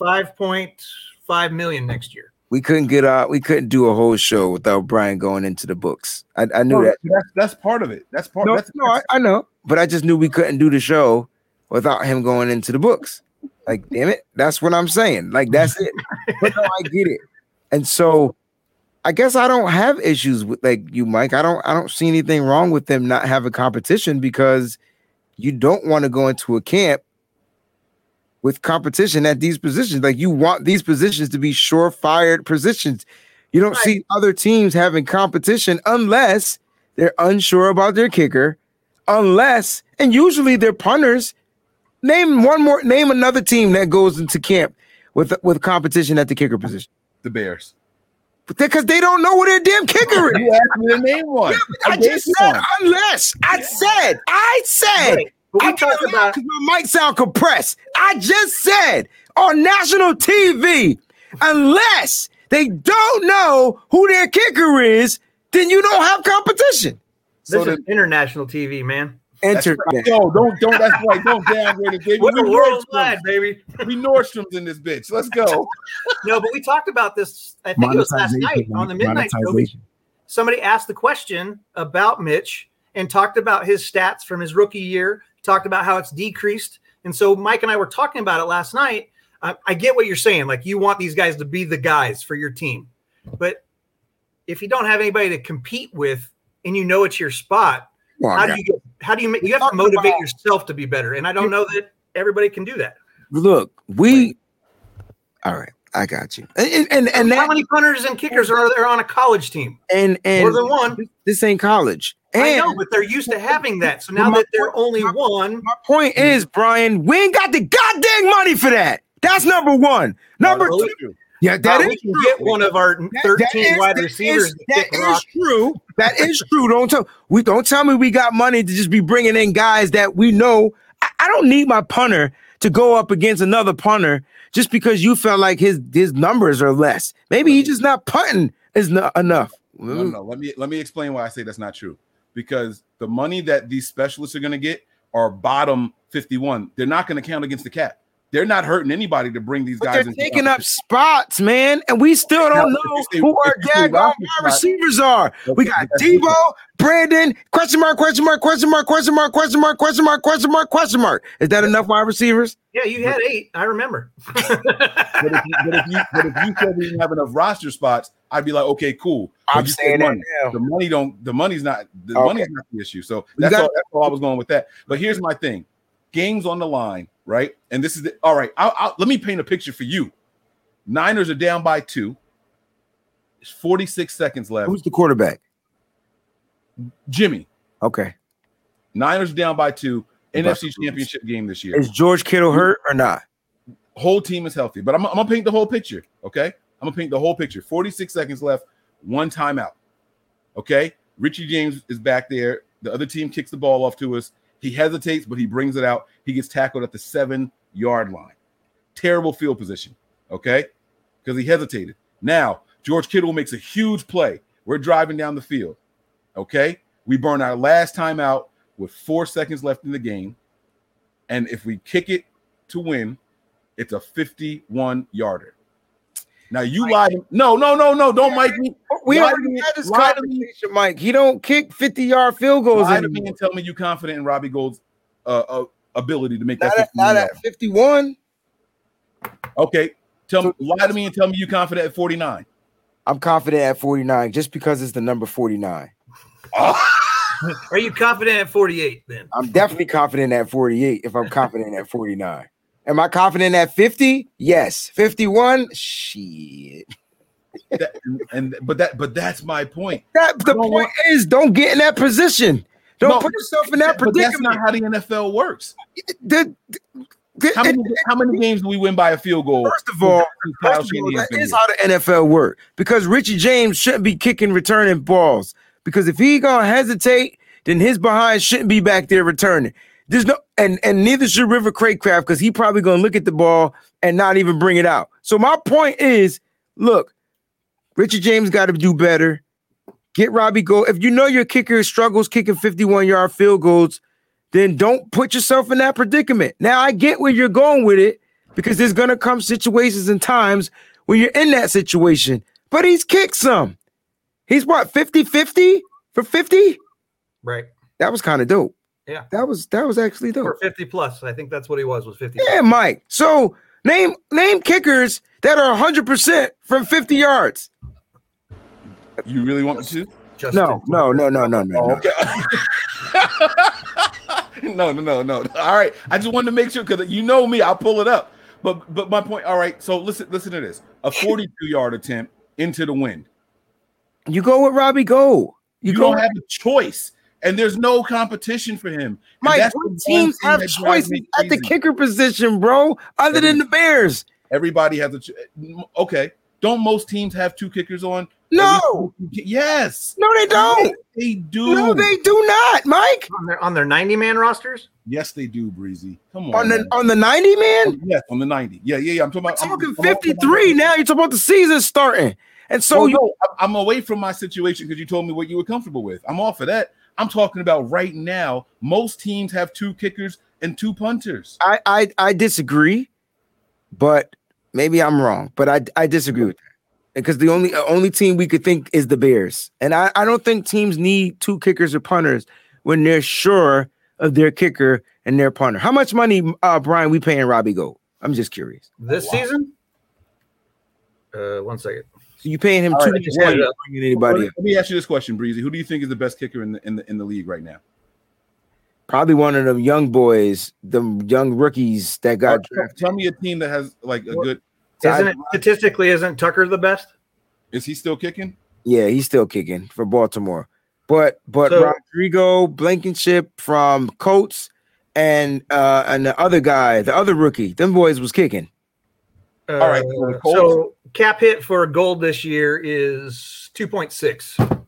$5.5 million next year. We couldn't get out. We couldn't do a whole show without Brian going into the books. I knew that. That's part of it. That's part. No, I know, but I just knew we couldn't do the show without him going into the books. Like, damn it, that's what I'm saying. Like, that's it. But no, I get it. And so, I guess I don't have issues with like you, Mike. I don't see anything wrong with them not having competition because you don't want to go into a camp with competition at these positions. Like, you want these positions to be sure-fired positions. You don't see other teams having competition unless they're unsure about their kicker, and usually their punters. Name another team that goes into camp with competition at the kicker position. The Bears. Because they don't know what their damn kicker is. You asked me to name one. Yeah, I just said one. Unless. I said. Right. I talked about because my mic sound compressed. I just said on national TV, unless they don't know who their kicker is, then you don't have competition. This is international TV, man. Right. No, don't. That's right. Don't downgrade it, baby. We're worldwide, baby. We Nordstrom's in this bitch. Let's go. No, but we talked about this. I think it was last night on the midnight show. Somebody asked the question about Mitch and talked about his stats from his rookie year. Talked about how it's decreased. And so Mike and I were talking about it last night. I get what you're saying. Like, you want these guys to be the guys for your team. But if you don't have anybody to compete with and you know it's your spot, how do you have to motivate yourself to be better? And I don't know that everybody can do that. Look, all right, I got you. And how many punters and kickers are there on a college team? And more than one. This ain't college. And I know, but they're used to having that. So now that they're only one. My point is, Brian, we ain't got the goddamn money for that. That's number one. Number two. Yeah, that is true. Get one of our 13 wide receivers. That is true. That is true. Don't tell me we got money to just be bringing in guys that we know. I don't need my punter to go up against another punter just because you felt like his numbers are less. Maybe he's just not punting is not enough. No. Let me explain why I say that's not true. Because the money that these specialists are going to get are bottom 51. They're not going to count against the cap. They're not hurting anybody to bring these guys in. They're taking up spots, man, and we still don't know who our daggone wide receivers are. We got Deebo, Brandon, question mark. Is that enough wide receivers? Yeah, you had 8. I remember. But if you said we didn't have enough roster spots, I'd be like, okay, cool. I'm saying money. Money's not the issue. So that's all I was going with that. But here's my thing: games on the line, right? And this is all right. Let me paint a picture for you. Niners are down by 2. There's 46 seconds left. Who's the quarterback? Jimmy. Okay. Niners down by 2. NFC championship game this year. Is George Kittle hurt or not? Whole team is healthy, but I'm going to paint the whole picture, okay? I'm going to paint the whole picture. 46 seconds left, one timeout, okay? Richie James is back there. The other team kicks the ball off to us. He hesitates, but he brings it out. He gets tackled at the 7-yard line. Terrible field position, okay? Because he hesitated. Now, George Kittle makes a huge play. We're driving down the field, okay? We burn our last timeout with 4 seconds left in the game, and if we kick it to win, it's a 51-yarder. Now you lied. No. Don't Mike me. We already had this conversation, Mike. He don't kick 50-yard field goals anymore. Lie to me and tell me you confident in Robbie Gold's ability to make that. Not at 51. Okay, lie to me and tell me you confident at 49. I'm confident at 49 just because it's the number 49. Oh. Are you confident at 48? Then I'm definitely confident at 48. If I'm confident at 49. Am I confident at 50? Yes. 51? Shit. That's my point. The point is, don't get in that position. Don't put yourself in that predicament. That's not how the NFL works. How many games do we win by a field goal? First of all, that is how the NFL works. Because Richie James shouldn't be kicking, returning balls. Because if he gonna hesitate, then his behind shouldn't be back there returning. There's no, and neither should River Craycraft, because he probably going to look at the ball and not even bring it out. So my point is, look, Richard James got to do better. Get Robbie Gold. If you know your kicker struggles kicking 51-yard field goals, then don't put yourself in that predicament. Now, I get where you're going with it, because there's going to come situations and times when you're in that situation. But he's kicked some. He's what, 50-50 for 50? Right. That was kind of dope. Yeah, that was actually dope. For 50 plus, I think that's what he was 50. Yeah, Mike. So name kickers that are 100% from 50 yards. You really want me to? No. Okay. No. All right, I just wanted to make sure, because you know me, I'll pull it up. But my point. All right, so listen to this: a 42-yard attempt into the wind. You go with Robbie Gold. You don't have a choice. And there's no competition for him. Mike, what teams have choices at the kicker position, bro, other than the Bears? Everybody has a okay. Don't most teams have two kickers on? No. Yes. No, they don't. They do. No, they do not, Mike. On their 90-man rosters? Yes, they do, Breezy. Come on. On the 90-man? Yes, on the 90. Yeah. I'm talking 53 now. You're talking about the season starting. And so I'm away from my situation because you told me what you were comfortable with. I'm off of that. I'm talking about right now. Most teams have two kickers and two punters. I disagree, but maybe I'm wrong. But I disagree with that, because the only team we could think is the Bears. And I don't think teams need two kickers or punters when they're sure of their kicker and their punter. How much money, Brian, we paying Robbie Gold? I'm just curious. This season? 1 second. So you paying him $2 million? Let me ask you this question, Breezy. Who do you think is the best kicker in the league right now? Probably one of them young boys, them young rookies that got drafted. Tell me a team that has good. Isn't Tucker the best? Is he still kicking? Yeah, he's still kicking for Baltimore. But Rodrigo Blankenship from Colts and the other guy, the other rookie, them boys was kicking. All right. So cap hit for Gold this year is 2.6.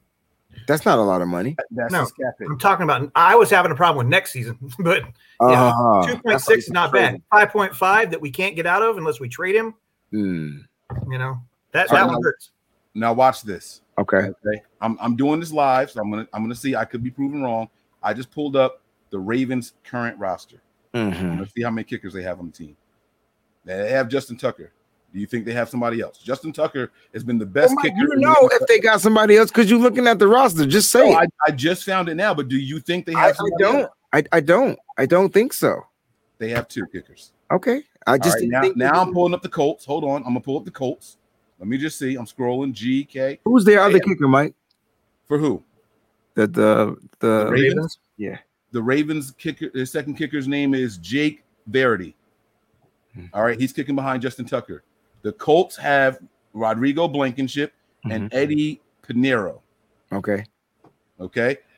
That's not a lot of money. That's cap hit. I'm talking about. I was having a problem with next season, but 2.6 is not bad. 5.5 that we can't get out of unless we trade him. Mm. You know that one hurts. Now watch this. Okay. I'm doing this live, so I'm gonna see. I could be proven wrong. I just pulled up the Ravens' current roster. Mm-hmm. Let's see how many kickers they have on the team. They have Justin Tucker. Do you think they have somebody else? Justin Tucker has been the best kicker. You know if they got somebody else, because you're looking at the roster. Just say it. I just found it now, but do you think they have somebody else? I don't think so. They have two kickers. Okay. Now I'm pulling up the Colts. Hold on. I'm going to pull up the Colts. Let me just see. I'm scrolling. GK. Who's their other kicker, Mike? For who? The Ravens? Yeah. The Ravens' kicker, their second kicker's name is Jake Verity. All right, he's kicking behind Justin Tucker. The Colts have Rodrigo Blankenship and Eddie Pinheiro. Okay.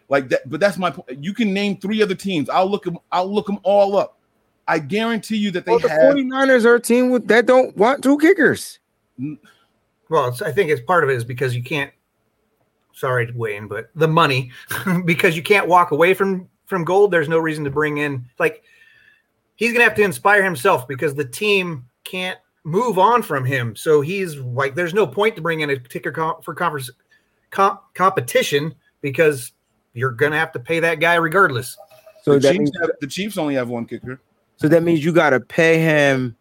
Like that, but that's my point. You can name three other teams. I'll look them all up. I guarantee you that they have. The 49ers are a team that don't want two kickers. Well, I think it's part of it is because you can't. Sorry, Wayne, but the money because you can't walk away from gold. There's no reason to bring in he's gonna have to inspire himself because the team can't move on from him. So he's like, there's no point to bring in a kicker for competition because you're gonna have to pay that guy regardless. So the Chiefs only have one kicker. So that means you gotta pay him,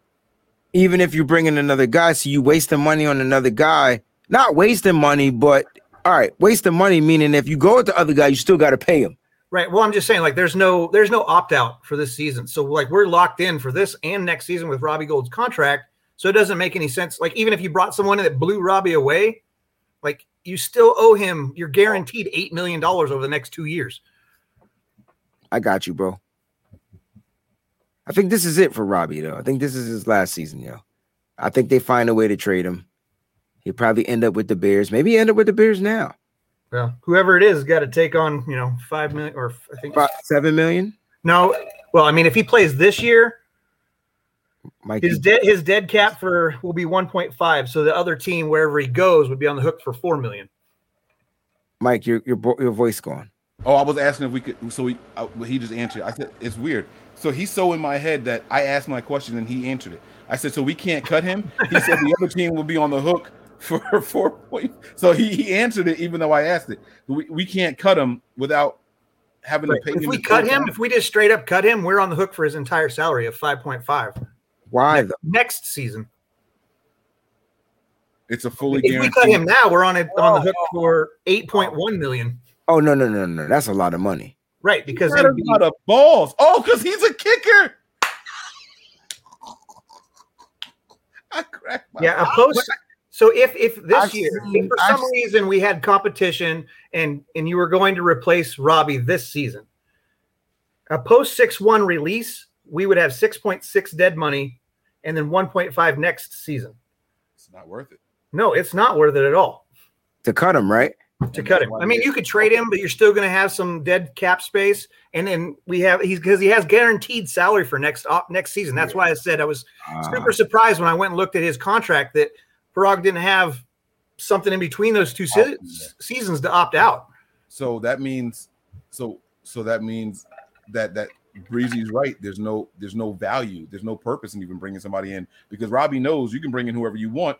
even if you bring in another guy. So you waste the money on another guy. Not wasting money, but all right, waste the money meaning if you go with the other guy, you still gotta pay him. Right. Well, I'm just saying, there's no opt out for this season. So we're locked in for this and next season with Robbie Gold's contract. So it doesn't make any sense. Even if you brought someone in that blew Robbie away, you still owe him. You're guaranteed $8 million over the next 2 years. I got you, bro. I think this is it for Robbie, though. I think this is his last season, yo. I think they find a way to trade him. He'll probably end up with the Bears. Maybe he end up with the Bears now. Well, whoever it is got to take on, $5 million or I think $7 million. No. Well, if he plays this year, Mikey. His dead cap will be 1.5. So the other team, wherever he goes, would be on the hook for $4 million. Mike, your voice gone. Oh, I was asking if we could. So he just answered. I said it's weird. So he's so in my head that I asked my question and he answered it. I said so we can't cut him. He said the other team will be on the hook for 4 points. So he answered it even though I asked it. We can't cut him without having to pay him. If we cut him, if we just straight up cut him, we're on the hook for his entire salary of 5.5. Why though? Next season? It's a fully guaranteed. If we cut him now, we're on the hook for 8.1 million. Oh no. That's a lot of money. Right, because he's got a lot of balls. Oh, because he's a kicker. I cracked my balls. So if this year, if for some reason we had competition and you were going to replace Robbie this season, a post 6-1 release, we would have 6.6 dead money and then 1.5 next season. It's not worth it. No, it's not worth it at all. To cut him, right? To cut him. You could trade him, but you're still going to have some dead cap space. And then he has guaranteed salary for next season. That's why I said I was super surprised when I went and looked at his contract that Parag didn't have something in between those two seasons to opt out. So that means, that Breezy's right. There's no value. There's no purpose in even bringing somebody in because Robbie knows you can bring in whoever you want.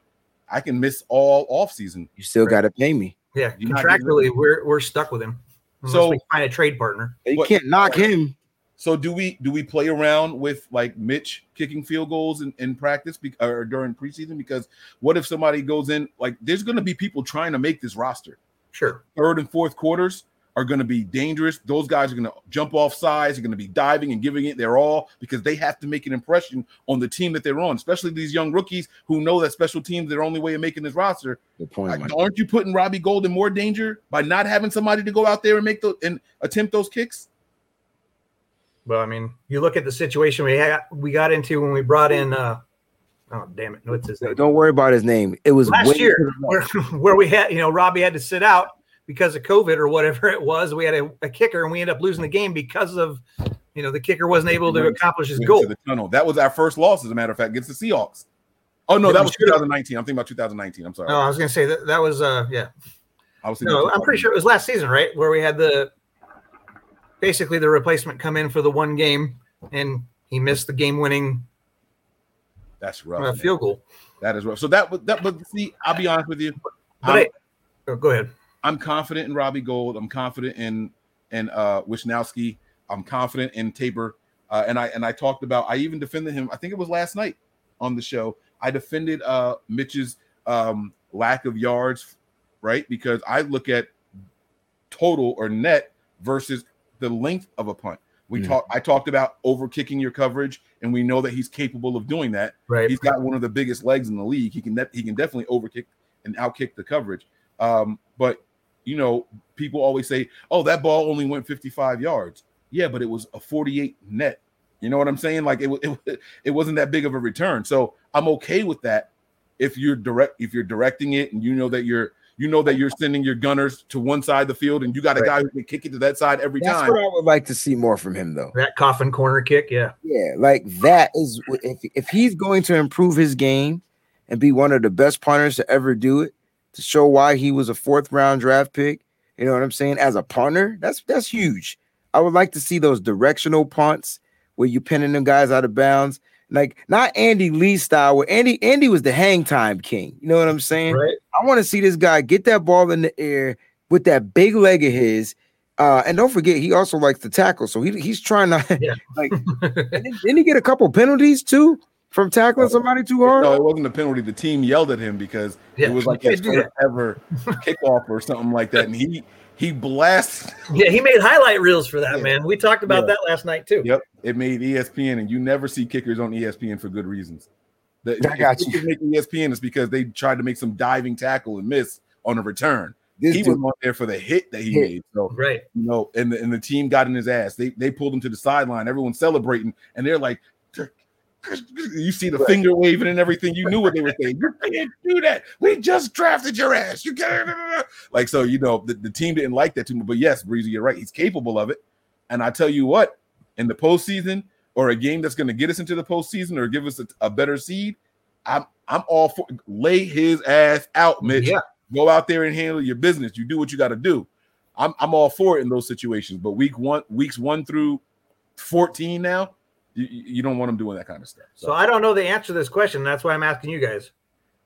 I can miss all offseason. You still got to pay me. Yeah, contractually, we're stuck with him. So we find a trade partner. You can't knock him. So do we play around with Mitch kicking field goals in practice or during preseason? Because what if somebody goes in there's going to be people trying to make this roster. Sure, third and fourth quarters are going to be dangerous. Those guys are going to jump off sides. They're going to be diving and giving it their all because they have to make an impression on the team that they're on, especially these young rookies who know that special teams are their only way of making this roster. Good point, aren't you putting Robbie Gold in more danger by not having somebody to go out there and attempt those kicks? Well, you look at the situation we got into when we brought in what's his name? Don't worry about his name. It was last year where we had, Robbie had to sit out because of COVID or whatever it was. We had a kicker and we ended up losing the game because of, the kicker wasn't able to accomplish his goal. That was our first loss, as a matter of fact, against the Seahawks. Oh, no, that was 2019. I'm thinking about 2019. I'm sorry. No, I was going to say that was, yeah. I'm pretty sure it was last season, right? Where we had basically the replacement come in for the one game and he missed the game winning. That's rough. Field goal. That is rough. So but see, I'll be honest with you. Go ahead. I'm confident in Robbie Gold. I'm confident in Wisnowski. I'm confident in Tabor. And I talked about. I even defended him. I think it was last night on the show. I defended Mitch's lack of yards, right? Because I look at total or net versus the length of a punt. I talked about over kicking your coverage, and we know that he's capable of doing that. Right. He's got one of the biggest legs in the league. He can definitely overkick and outkick the coverage. But people always say, oh, that ball only went 55 yards. Yeah, but it was a 48 net. You know what I'm saying? It wasn't that big of a return. So I'm okay with that. If you're directing it and you know that you're you know that you're sending your gunners to one side of the field, and you got a guy who can kick it to that side every time. That's what I would like to see more from him, though. That coffin corner kick, yeah. Yeah, like that is – if he's going to improve his game and be one of the best punters to ever do it, to show why he was a fourth-round draft pick, you know what I'm saying, as a punter, that's huge. I would like to see those directional punts where you're pinning them guys out of bounds. Like, not Andy Lee style, where Andy was the hang time king. You know what I'm saying? Right. I want to see this guy get that ball in the air with that big leg of his. And don't forget, he also likes to tackle. So he's trying to, like, didn't he get a couple penalties too from tackling somebody too hard? No, it wasn't a penalty. The team yelled at him because it was like his first ever kickoff or something like that. And he blasts. Yeah, he made highlight reels for that, man. We talked about that last night, too. Yep, it made ESPN, and you never see kickers on ESPN for good reasons. I got you. Make ESPN is because they tried to make some diving tackle and miss on a return. He was on there for the hit that he made. So, you know, and the team got in his ass. They pulled him to the sideline. Everyone's celebrating, and they're like, you see the finger waving and everything. You knew what they were saying. You can't do that. We just drafted your ass. You can't. Like, so, you know, the team didn't like that too much. But yes, Breezy, you're right. He's capable of it. And I tell you what, in the postseason or a game that's going to get us into the postseason or give us a better seed, I'm all for lay his ass out, Mitch. Yeah. Go out there and handle your business. You do what you got to do. I'm all for it in those situations. But weeks one through 14 now, you don't want them doing that kind of stuff. So I don't know the answer to this question. That's why I'm asking you guys.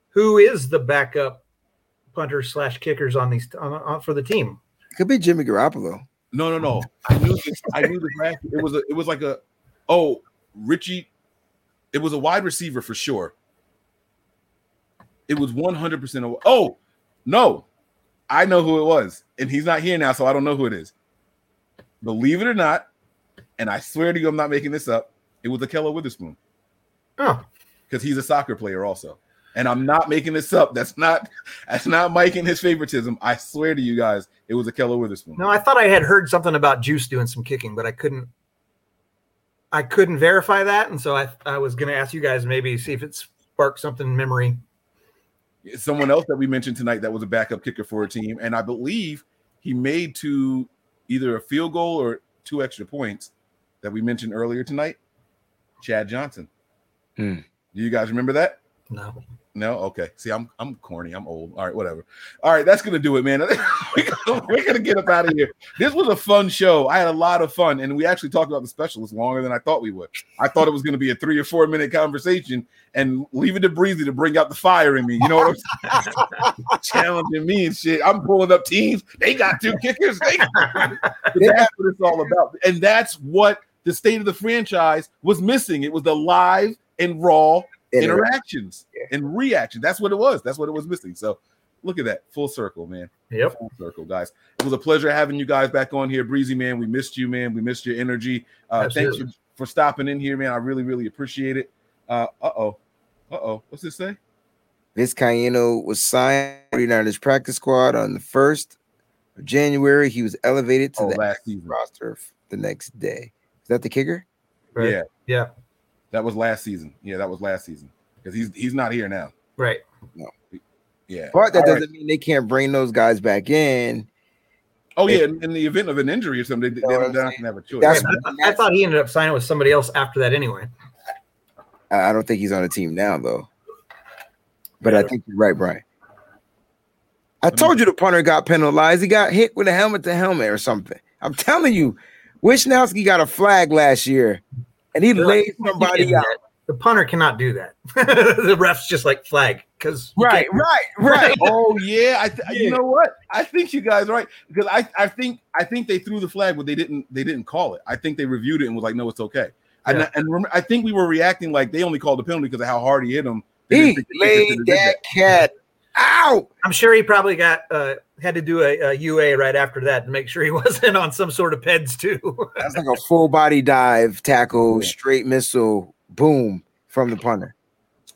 Who is the backup punter / kickers on these for the team? It could be Jimmy Garoppolo. No. I knew the draft. It was a wide receiver for sure. It was 100%. Oh, no. I know who it was. And he's not here now, so I don't know who it is. Believe it or not, and I swear to you, I'm not making this up, it was Akella Witherspoon. Oh. Because he's a soccer player also. And I'm not making this up. That's not Mike and his favoritism. I swear to you guys, it was Akella Witherspoon. No, I thought I had heard something about Juice doing some kicking, but I couldn't verify that. And so I was going to ask you guys, maybe see if it sparked something in memory. It's someone else that we mentioned tonight that was a backup kicker for a team. And I believe he made either a field goal or 2 extra points that we mentioned earlier tonight, Chad Johnson. Do you guys remember that? No. Okay. See, I'm corny. I'm old. All right, whatever. All right, that's gonna do it, man. We're gonna get up out of here. This was a fun show. I had a lot of fun, and we actually talked about the specialists longer than I thought we would. I thought it was gonna be a 3 or 4 minute conversation, and leave it to Breezy to bring out the fire in me. You know what I'm saying? Challenging me and shit. I'm pulling up teams. They got 2 kickers. That's what it's all about, and that's what the state of the franchise was missing. It was the live and raw interactions and reaction. That's what it was. That's what it was missing. So look at that. Full circle, man. Yep. Full circle, guys. It was a pleasure having you guys back on here. Breezy, man, we missed you, man. We missed your energy. Thanks for stopping in here, man. I really, really appreciate it. What's this say? Vince Caiano was signed 49ers practice squad on the 1st of January. He was elevated to the roster the next day. Is that the kicker? Right. Yeah. Yeah. That was last season. Yeah, that was last season because he's not here now. Right. No. Yeah. But that doesn't mean they can't bring those guys back in. Oh, yeah. In the event of an injury or something, they don't have a choice. I thought he ended up signing with somebody else after that anyway. I don't think he's on a team now, though. But I think you're right, Brian. I told you the punter got penalized. He got hit with a helmet to helmet or something. I'm telling you, Wisnowski got a flag last year. And he laid somebody out. The punter cannot do that. The ref's just like flag because right. Oh yeah, you know what? I think you guys are right because I think they threw the flag, but they didn't call it. I think they reviewed it and was like, no, it's okay. Yeah. And I think we were reacting like they only called the penalty because of how hard he hit him. He laid that cat out. I'm sure he probably got had to do a UA right after that to make sure he wasn't on some sort of peds too. That's like a full body dive tackle, straight missile, boom from the punter.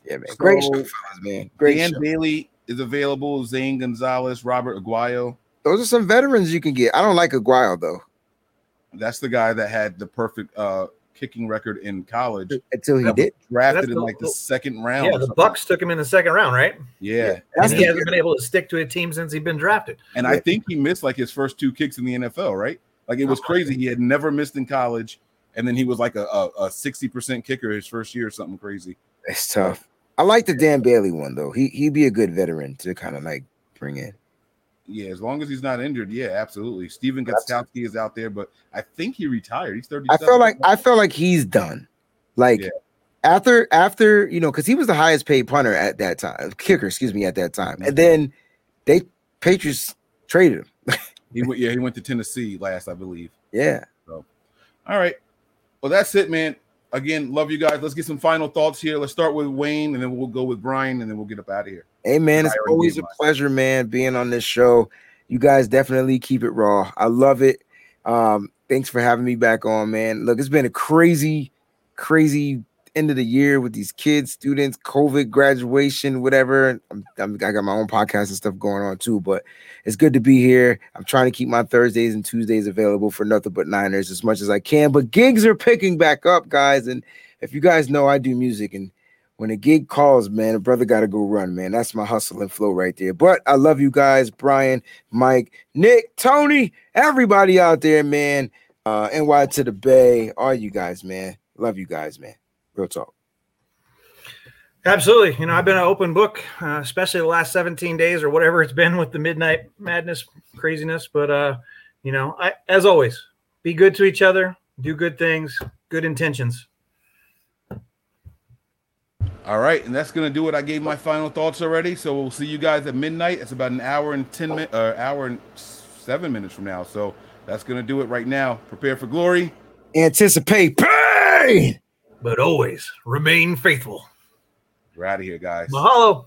Yeah, man. So, great show, fellas, man. Great. Dan Bailey is available. Zane Gonzalez, Robert Aguayo. Those are some veterans you can get. I don't like Aguayo though. That's the guy that had the perfect kicking record in college until he did drafted in like the second round. Yeah, the Bucks took him in the second round, right? Yeah, and he hasn't been able to stick to a team since he'd been drafted. And I think he missed like his first two kicks in the NFL, right? Like it was crazy. He had never missed in college, and then he was like a 60% kicker his first year or something crazy. It's tough. I like the Dan Bailey one though. He'd be a good veteran to kind of like bring in. Yeah, as long as he's not injured, yeah, absolutely. Steven Gostkowski is out there, but I think he retired. He's 37. I felt like he's done. Like after you know, because he was the highest paid punter at that time, kicker, excuse me, at that time, and then Patriots traded him. He went to Tennessee last, I believe. Yeah. So, all right. Well, that's it, man. Again, love you guys. Let's get some final thoughts here. Let's start with Wayne, and then we'll go with Brian, and then we'll get up out of here. Hey, man, it's always a pleasure, man, being on this show. You guys definitely keep it raw. I love it. Thanks for having me back on, man. Look, it's been a crazy, crazy end of the year with these kids, students, COVID, graduation, whatever. I got my own podcast and stuff going on too, but it's good to be here. I'm trying to keep my Thursdays and Tuesdays available for Nothing But Niners as much as I can, but gigs are picking back up, guys. And if you guys know, I do music, and when a gig calls, man, a brother got to go run, man. That's my hustle and flow right there. But I love you guys, Brian, Mike, Nick, Tony, everybody out there, man. NY to the Bay, all you guys, man. Love you guys, man. Real talk. Absolutely. You know, I've been an open book, especially the last 17 days or whatever it's been with the Midnight Madness craziness. But, you know, as always, be good to each other, do good things, good intentions. All right. And that's going to do it. I gave my final thoughts already. So we'll see you guys at midnight. It's about an hour and 7 minutes from now. So that's going to do it right now. Prepare for glory. Anticipate pain. But always remain faithful. We're out of here, guys. Mahalo.